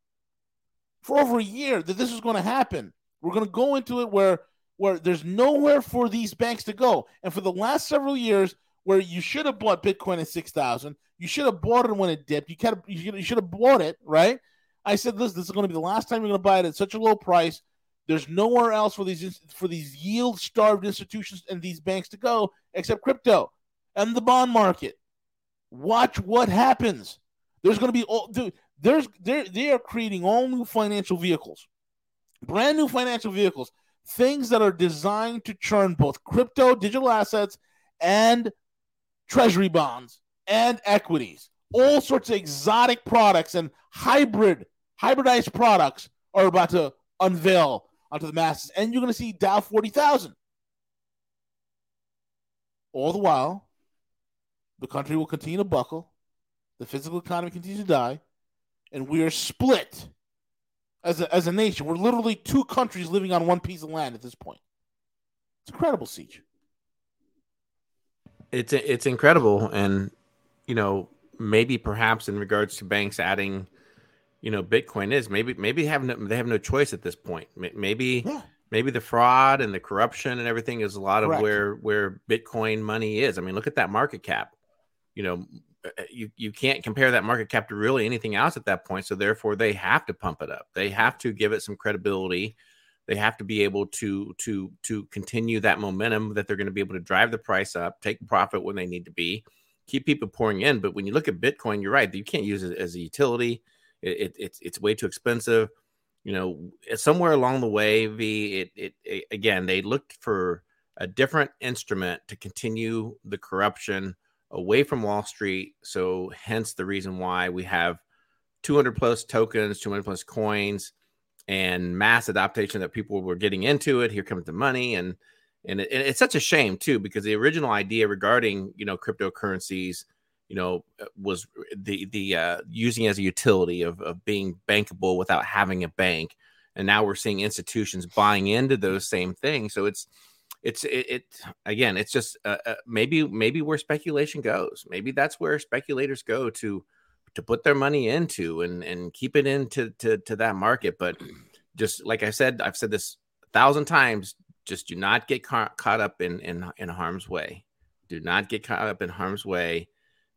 for over a year that this is going to happen. We're going to go into it where there's nowhere for these banks to go. And for the last several years where you should have bought Bitcoin at 6,000, you should have bought it when it dipped. You should have bought it, right? I said, listen, this is going to be the last time you're going to buy it at such a low price. There's nowhere else for these yield-starved institutions and these banks to go except crypto. And the bond market. Watch what happens. There's going to be all, dude. They are creating all new financial vehicles, brand new financial vehicles, things that are designed to churn both crypto, digital assets, and treasury bonds and equities. All sorts of exotic products and hybridized products are about to unveil onto the masses, and you're going to see Dow 40,000. All the while, the country will continue to buckle, the physical economy continues to die, and we are split as a nation. We're literally two countries living on one piece of land at this point. It's incredible, Siege. It's incredible, and you know, maybe perhaps in regards to banks adding, you know, Bitcoin is maybe they have no choice at this point. Maybe the fraud and the corruption and everything is a lot of where Bitcoin money is. I mean, look at that market cap. You know, you can't compare that market cap to really anything else at that point. So therefore, they have to pump it up. They have to give it some credibility. They have to be able to continue that momentum that they're going to be able to drive the price up, take profit when they need to be, keep people pouring in. But when you look at Bitcoin, you're right. You can't use it as a utility. It's way too expensive. You know, somewhere along the way, again, they looked for a different instrument to continue the corruption away from Wall Street. So hence the reason why we have 200 plus tokens, 200 plus coins, and mass adoption that people were getting into it. Here comes the money. And it's such a shame, too, because the original idea regarding, you know, cryptocurrencies, you know, was the using as a utility of being bankable without having a bank. And now we're seeing institutions buying into those same things. So it's just maybe where speculation goes. Maybe that's where speculators go to put their money into and keep it into that market. But just like I said, I've said this 1,000 times, just do not get caught up in harm's way. Do not get caught up in harm's way.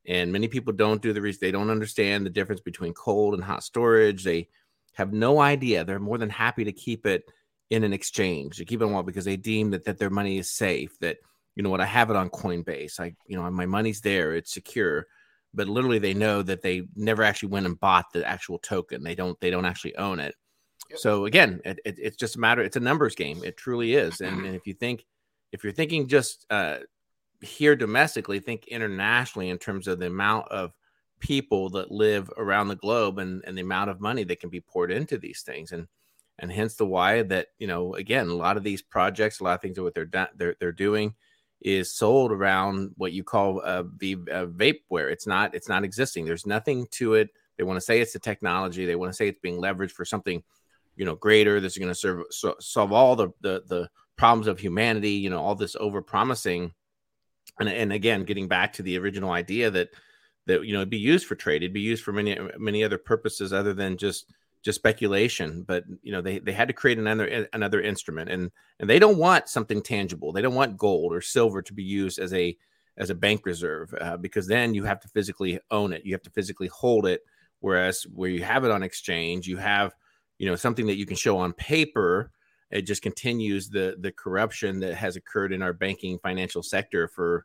And many people don't do the research. They don't understand the difference between cold and hot storage. They have no idea. They're more than happy to keep it in an exchange. They keep it on because they deem that their money is safe. That, you know what, I have it on Coinbase. My money's there. It's secure. But literally, they know that they never actually went and bought the actual token. They don't actually own it. Yep. So again, it's just a matter. It's a numbers game. It truly is. And if you're thinking just here domestically, think internationally in terms of the amount of people that live around the globe and the amount of money that can be poured into these things. And hence the why that, you know, again, a lot of these projects, a lot of things that what they're doing is sold around what you call the vapeware. It's not existing. There's nothing to it. They want to say it's the technology. They want to say it's being leveraged for something, you know, greater that's going to solve all the problems of humanity, you know, all this overpromising. And again, getting back to the original idea that you know, it'd be used for trade, it'd be used for many other purposes other than just speculation. But you know, they had to create another instrument, and they don't want something tangible. They don't want gold or silver to be used as a bank reserve because then you have to physically own it, you have to physically hold it, Whereas where you have it on exchange, you have, you know, something that you can show on paper. It just continues the corruption that has occurred in our banking financial sector for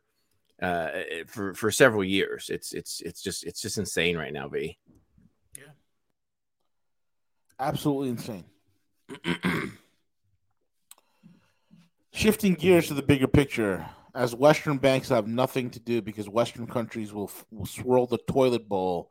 several years. It's just insane right now, V. Yeah. Absolutely insane. Shifting gears to the bigger picture, as Western banks have nothing to do because Western countries will swirl the toilet bowl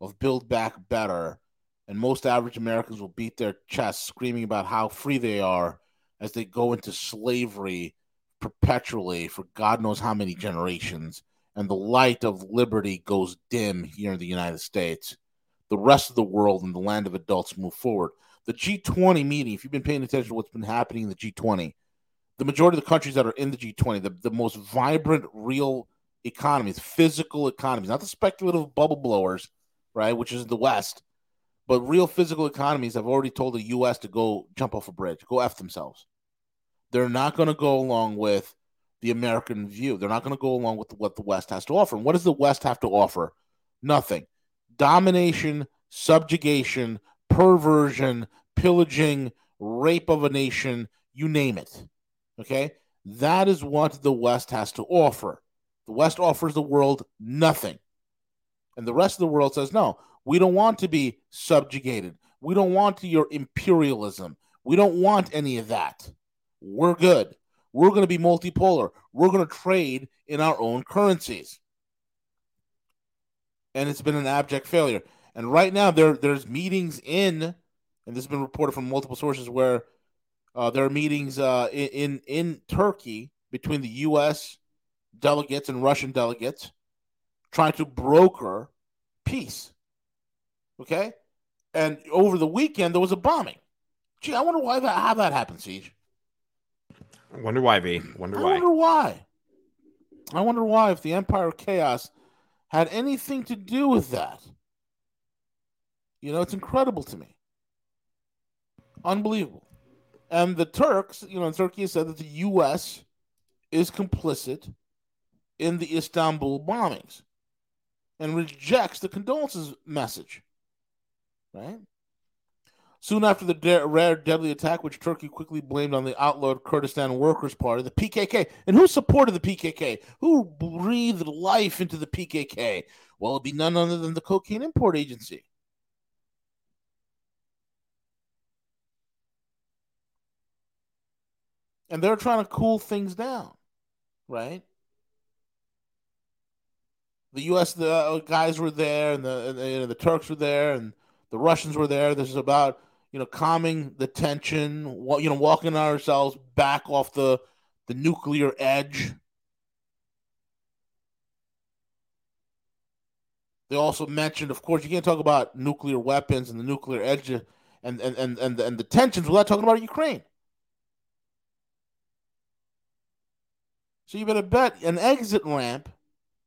of Build Back Better, and most average Americans will beat their chests screaming about how free they are as they go into slavery perpetually for God knows how many generations, and the light of liberty goes dim here in the United States. The rest of the world and the land of adults move forward. The G20 meeting, if you've been paying attention to what's been happening in the G20, the majority of the countries that are in the G20, the most vibrant real economies, physical economies, not the speculative bubble blowers, right, which is the West, but real physical economies have already told the U.S. to go jump off a bridge, go F themselves. They're not going to go along with the American view. They're not going to go along with what the West has to offer. And what does the West have to offer? Nothing. Domination, subjugation, perversion, pillaging, rape of a nation, you name it. Okay? That is what the West has to offer. The West offers the world nothing. And the rest of the world says, no, we don't want to be subjugated. We don't want your imperialism. We don't want any of that. We're good. We're going to be multipolar. We're going to trade in our own currencies. And it's been an abject failure. And right now, there's meetings in, and this has been reported from multiple sources, where there are meetings in Turkey between the U.S. delegates and Russian delegates trying to broker peace. Okay? And over the weekend, there was a bombing. Gee, I wonder why how that happened, Siege. I wonder why, V. I wonder why, if the Empire of Chaos had anything to do with that. You know, it's incredible to me. Unbelievable. And the Turks, you know, Turkey has said that the U.S. is complicit in the Istanbul bombings and rejects the condolences message, right? Soon after the rare deadly attack, which Turkey quickly blamed on the outlawed Kurdistan Workers' Party, the PKK. And who supported the PKK? Who breathed life into the PKK? Well, it'd be none other than the Cocaine Import Agency. And they're trying to cool things down, right? The U.S. the guys were there, and the Turks were there, and the Russians were there. This is about, you know, calming the tension, you know, walking ourselves back off the nuclear edge. They also mentioned, of course, you can't talk about nuclear weapons and the nuclear edge and the tensions without talking about Ukraine. So you better bet an exit ramp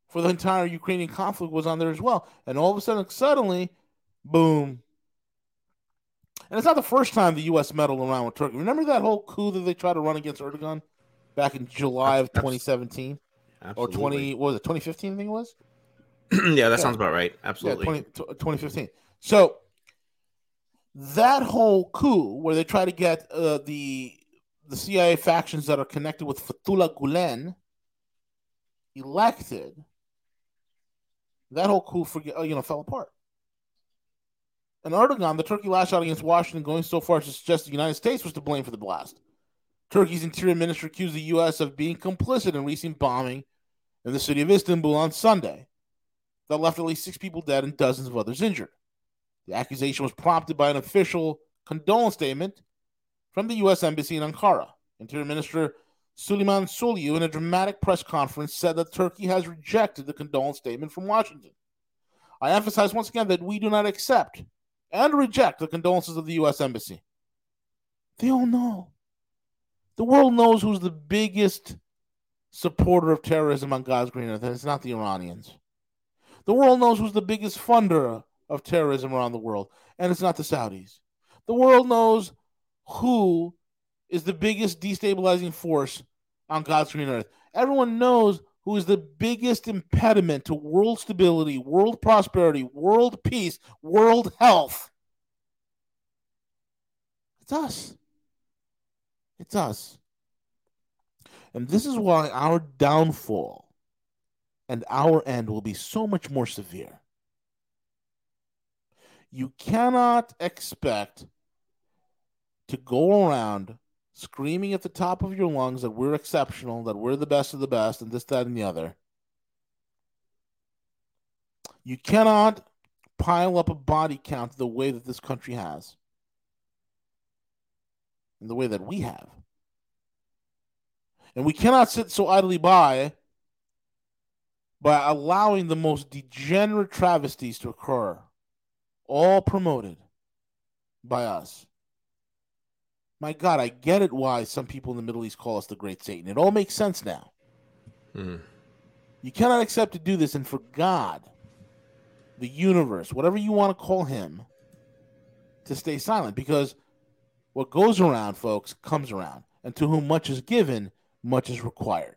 for the entire Ukrainian conflict was on there as well. And all of a sudden, suddenly, boom. And it's not the first time the U.S. meddled around with Turkey. Remember that whole coup that they tried to run against Erdogan back in July of 2017? Absolutely. Or 2015, I think it was? Yeah, that sounds about right. Absolutely. Yeah, 2015. So that whole coup where they try to get the CIA factions that are connected with Fethullah Gulen elected, that whole coup fell apart. And Erdogan, the Turkey lash out against Washington, going so far as to suggest the United States was to blame for the blast. Turkey's interior minister accused the U.S. of being complicit in recent bombing in the city of Istanbul on Sunday that left at least 6 people dead and dozens of others injured. The accusation was prompted by an official condolence statement from the U.S. Embassy in Ankara. Interior Minister Süleyman Soylu, in a dramatic press conference, said that Turkey has rejected the condolence statement from Washington. I emphasize once again that we do not accept and reject the condolences of the U.S. Embassy. They all know. The world knows who's the biggest supporter of terrorism on God's green earth, and it's not the Iranians. The world knows who's the biggest funder of terrorism around the world, and it's not the Saudis. The world knows who is the biggest destabilizing force on God's green earth. Everyone knows who is the biggest impediment to world stability, world prosperity, world peace, world health. It's us. It's us. And this is why our downfall and our end will be so much more severe. You cannot expect to go around screaming at the top of your lungs that we're exceptional, that we're the best of the best, and this, that, and the other. You cannot pile up a body count the way that this country has and the way that we have. And we cannot sit so idly by allowing the most degenerate travesties to occur, all promoted by us. My God, I get it why some people in the Middle East call us the Great Satan. It all makes sense now. Mm. You cannot accept to do this, and for God, the universe, whatever you want to call him, to stay silent, because what goes around, folks, comes around, and to whom much is given, much is required.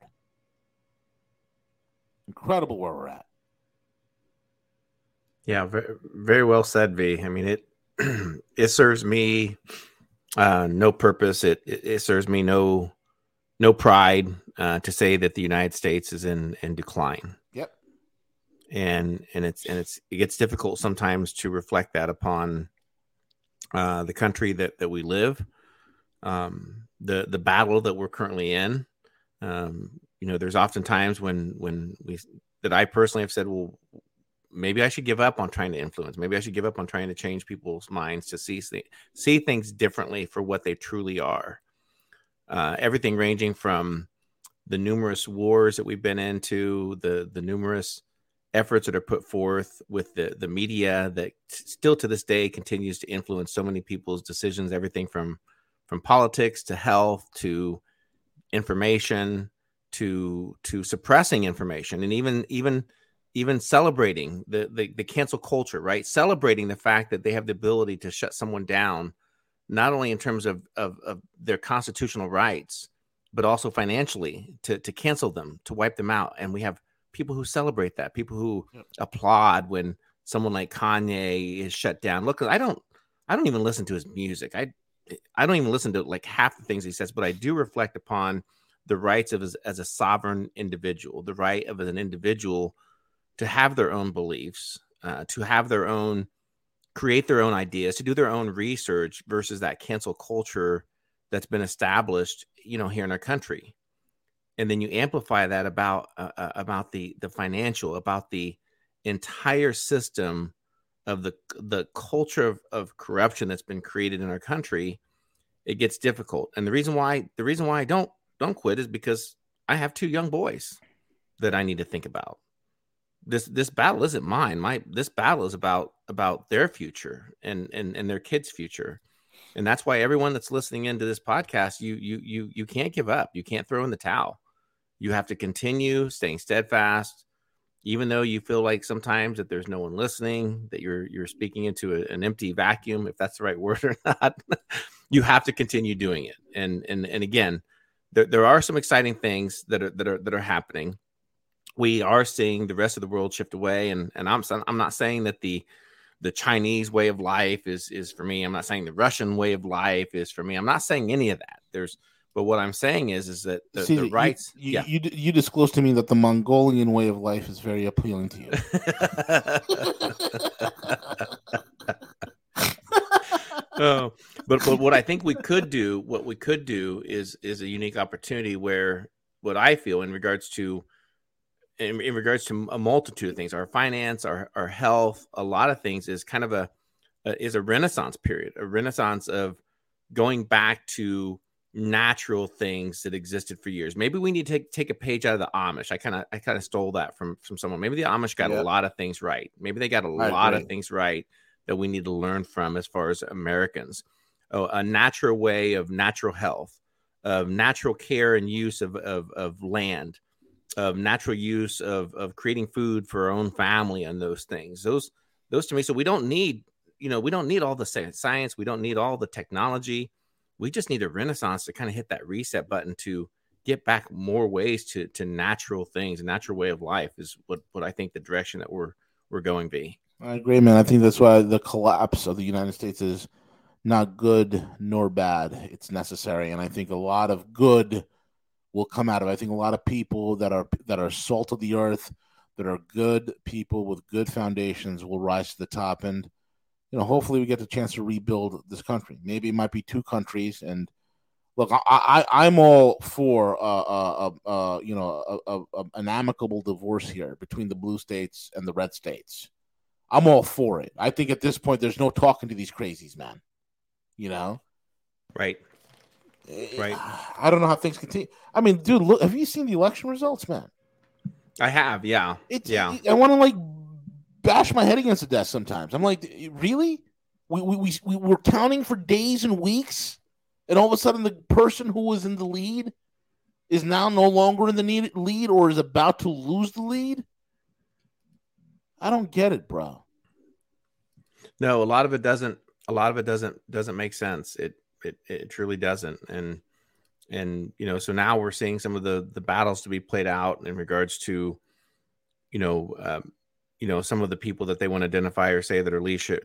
Incredible where we're at. Yeah, very, very well said, V. I mean, it serves me no purpose. It serves me no pride to say that the United States is in decline. Yep. And it gets difficult sometimes to reflect that upon the country that we live, the battle that we're currently in. You know, there's often times when I personally have said, well, maybe I should give up on trying to influence. Maybe I should give up on trying to change people's minds to see things differently for what they truly are. Everything ranging from the numerous wars that we've been into, the numerous efforts that are put forth with the media that still to this day continues to influence so many people's decisions, everything from politics to health to information to suppressing information, and even celebrating the cancel culture, right? Celebrating the fact that they have the ability to shut someone down, not only in terms of their constitutional rights, but also financially to cancel them, to wipe them out. And we have people who celebrate that, people who applaud when someone like Kanye is shut down. Look, I don't even listen to his music. I don't even listen to like half the things he says, but I do reflect upon the rights of as a sovereign individual, the right of an individual to have their own beliefs, to have their own, create their own ideas, to do their own research versus that cancel culture that's been established, you know, here in our country. And then you amplify that about the financial, about the entire system of the culture of corruption that's been created in our country. It gets difficult. And the reason why I don't quit is because I have two young boys that I need to think about. This battle isn't mine. This battle is about their future and their kids' future. And that's why everyone that's listening into this podcast, you can't give up. You can't throw in the towel. You have to continue staying steadfast, even though you feel like sometimes that there's no one listening, that you're speaking into an empty vacuum, if that's the right word or not. You have to continue doing it. And again, there are some exciting things that are happening. We are seeing the rest of the world shift away, and I'm not saying that the Chinese way of life is for me. I'm not saying the Russian way of life is for me. I'm not saying any of that. But what I'm saying is that the rights. You disclosed to me that the Mongolian way of life is very appealing to you. Oh, but what I think we could do is a unique opportunity where what I feel in regards to a multitude of things, our finance, our health, a lot of things is kind of a renaissance period, a renaissance of going back to natural things that existed for years. Maybe we need to take a page out of the Amish. I kind of stole that from someone. Maybe the Amish got a lot of things right. Maybe they got a lot of things right that we need to learn from as far as Americans. Oh, a natural way of natural health, of natural care and use of land, of natural use of creating food for our own family and those things, those to me. So we don't need all the science. We don't need all the technology. We just need a renaissance to kind of hit that reset button to get back more ways to natural things, a natural way of life is what I think the direction that we're going be. I agree, man. I think that's why the collapse of the United States is not good nor bad. It's necessary. And I think a lot of good will come out of it. I think a lot of people that are salt of the earth, that are good people with good foundations will rise to the top. And, you know, hopefully we get the chance to rebuild this country. Maybe it might be two countries. And look, I'm all for an amicable divorce here between the blue states and the red states. I'm all for it. I think at this point, there's no talking to these crazies, man. You know? Right. I don't know how things continue. I mean, dude, look, have you seen the election results, man? I have, yeah. I want to, like, bash my head against the desk sometimes. I'm like, really? We were counting for days and weeks, and all of a sudden the person who was in the lead is now no longer in the lead or is about to lose the lead? I don't get it, bro. No, a lot of it doesn't make sense. It truly doesn't. And you know, so now we're seeing some of the battles to be played out in regards to, some of the people that they want to identify or say that are leadership,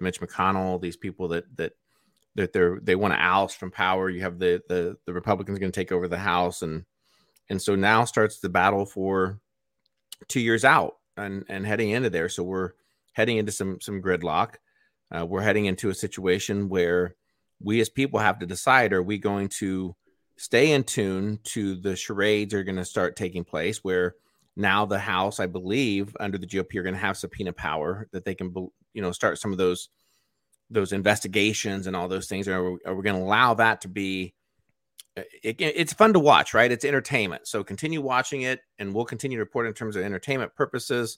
Mitch McConnell, these people that they want to oust from power. You have the Republicans going to take over the House, and so now starts the battle for 2 years out. And heading into there. So we're heading into some gridlock. We're heading into a situation where we as people have to decide, are we going to stay in tune to the charades that are going to start taking place, where now the House, I believe, under the GOP are going to have subpoena power that they can, start some of those investigations and all those things. Are we going to allow that to be? It's fun to watch, right? It's entertainment. So continue watching it, and we'll continue to report in terms of entertainment purposes,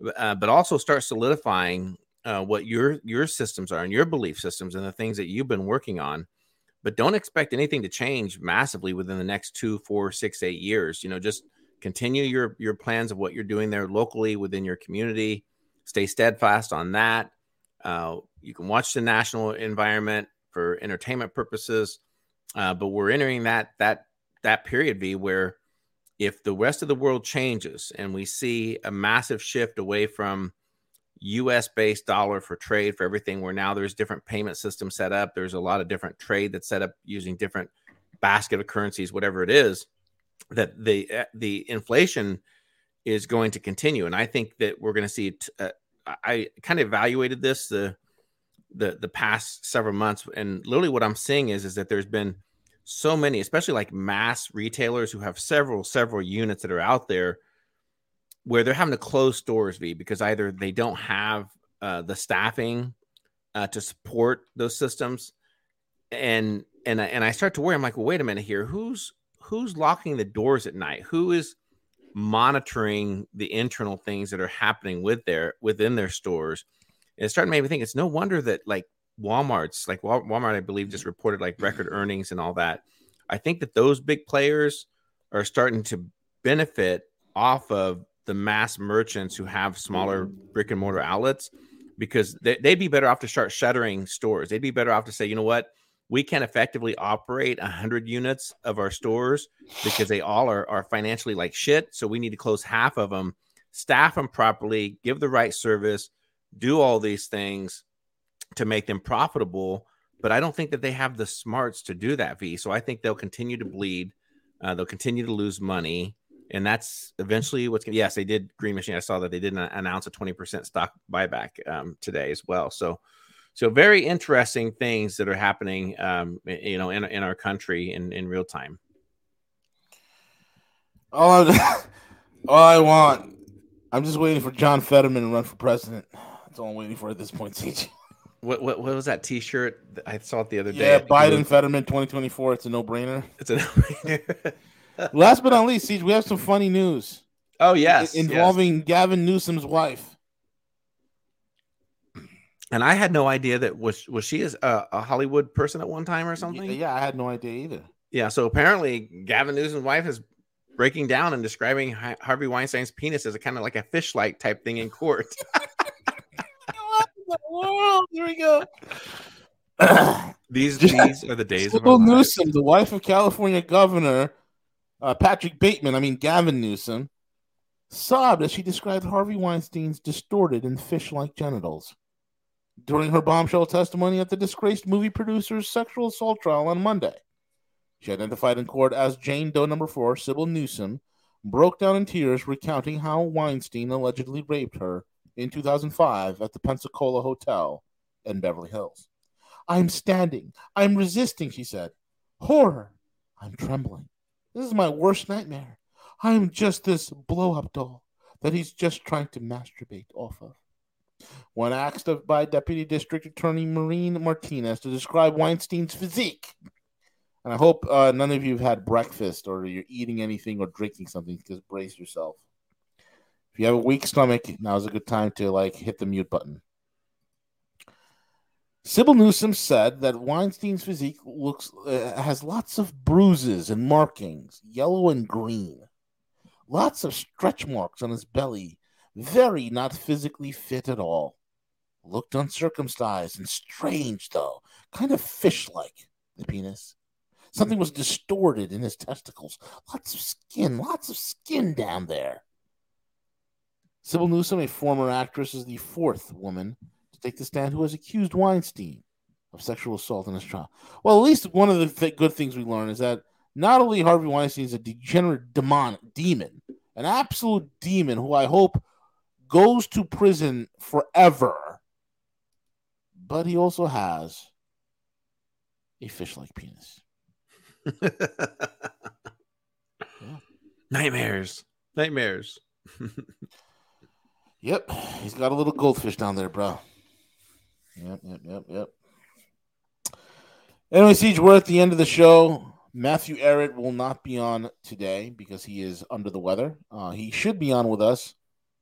but also start solidifying what your systems are and your belief systems and the things that you've been working on. But don't expect anything to change massively within the next 2, 4, 6, 8 years. Just continue your plans of what you're doing there locally within your community. Stay steadfast on that. You can watch the national environment for entertainment purposes. But we're entering that period, V, where if the rest of the world changes and we see a massive shift away from U.S.-based dollar for trade for everything, where now there's different payment systems set up, there's a lot of different trade that's set up using different basket of currencies, whatever it is, that the inflation is going to continue. And I think that we're going to see I kind of evaluated this the past several months, and literally what I'm seeing is that there's been so many, especially like mass retailers who have several units that are out there, where they're having to close stores, V, because either they don't have the staffing to support those systems, and I start to worry. I'm like, well, wait a minute here, who's locking the doors at night? Who is monitoring the internal things that are happening within their stores? It started to make me think, it's no wonder that Walmart, I believe, just reported record earnings and all that. I think that those big players are starting to benefit off of the mass merchants who have smaller brick and mortar outlets, because they'd be better off to start shuttering stores. They'd be better off to say, you know what? We can effectively operate 100 units of our stores because they all are financially like shit. So we need to close half of them, staff them properly, give the right service, do all these things to make them profitable, but I don't think that they have the smarts to do that, V. So I think they'll continue to bleed. They'll continue to lose money, and that's eventually what's going to... Yes, they did Green Machine. I saw that they didn't announce a 20% stock buyback today as well. So very interesting things that are happening, in our country in real time. I'm just waiting for John Fetterman to run for president. That's all I'm waiting for at this point, CJ. What was that T-shirt? I saw it the other day. Yeah, Biden, Fetterman, 2024. It's a no-brainer. Last but not least, CJ, we have some funny news. Oh, yes. Involving Gavin Newsom's wife. And I had no idea that was she a Hollywood person at one time or something? Yeah, I had no idea either. Yeah, so apparently Gavin Newsom's wife is breaking down and describing Harvey Weinstein's penis as a kind of like a fish-like type thing in court. World, here we go. These are the days. Sybil Newsom, the wife of California governor, Patrick Bateman, Gavin Newsom, sobbed as she described Harvey Weinstein's distorted and fish-like genitals. During her bombshell testimony at the disgraced movie producer's sexual assault trial on Monday, she identified in court as Jane Doe No. 4, Sybil Newsom, broke down in tears recounting how Weinstein allegedly raped her in 2005 at the Pensacola Hotel in Beverly Hills. "I'm standing. I'm resisting," she said. "Horror. I'm trembling. This is my worst nightmare. I'm just this blow-up doll that he's just trying to masturbate off of." When asked by Deputy District Attorney Maureen Martinez to describe Weinstein's physique, and I hope none of you have had breakfast or you're eating anything or drinking something, because brace yourself. If you have a weak stomach, now's a good time to hit the mute button. Sybil Newsom said that Weinstein's physique has lots of bruises and markings, yellow and green, lots of stretch marks on his belly, very not physically fit at all. Looked uncircumcised and strange, though. Kind of fish-like, the penis. Something was distorted in his testicles. Lots of skin down there. Sybil Newsom, a former actress, is the fourth woman to take the stand who has accused Weinstein of sexual assault in his trial. Well, at least one of the good things we learn is that not only Harvey Weinstein is a degenerate demon, an absolute demon who I hope goes to prison forever, but he also has a fish-like penis. Yeah. Nightmares. Yep, he's got a little goldfish down there, bro. Yep. Anyway, Siege, we're at the end of the show. Matthew Errett will not be on today because he is under the weather. He should be on with us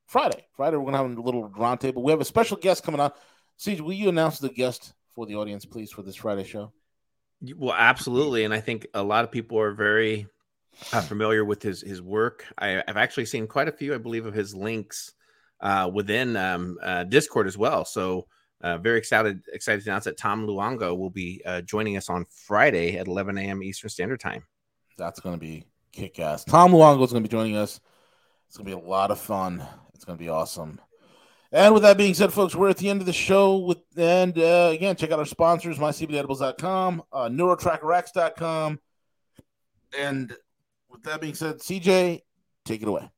Friday. Friday, we're going to have a little roundtable. We have a special guest coming on. Siege, will you announce the guest for the audience, please, for this Friday show? Well, absolutely. And I think a lot of people are very familiar with his work. I've actually seen quite a few, I believe, of his links within Discord as well. So very excited to announce that Tom Luongo will be joining us on Friday at 11 a.m. Eastern Standard Time. That's going to be kick-ass. Tom Luongo is going to be joining us. It's going to be a lot of fun. It's going to be awesome. And with that being said, folks, we're at the end of the show. Again, check out our sponsors, mycbdedibles.com, NeuroTrackerX.com. And with that being said, CJ, take it away.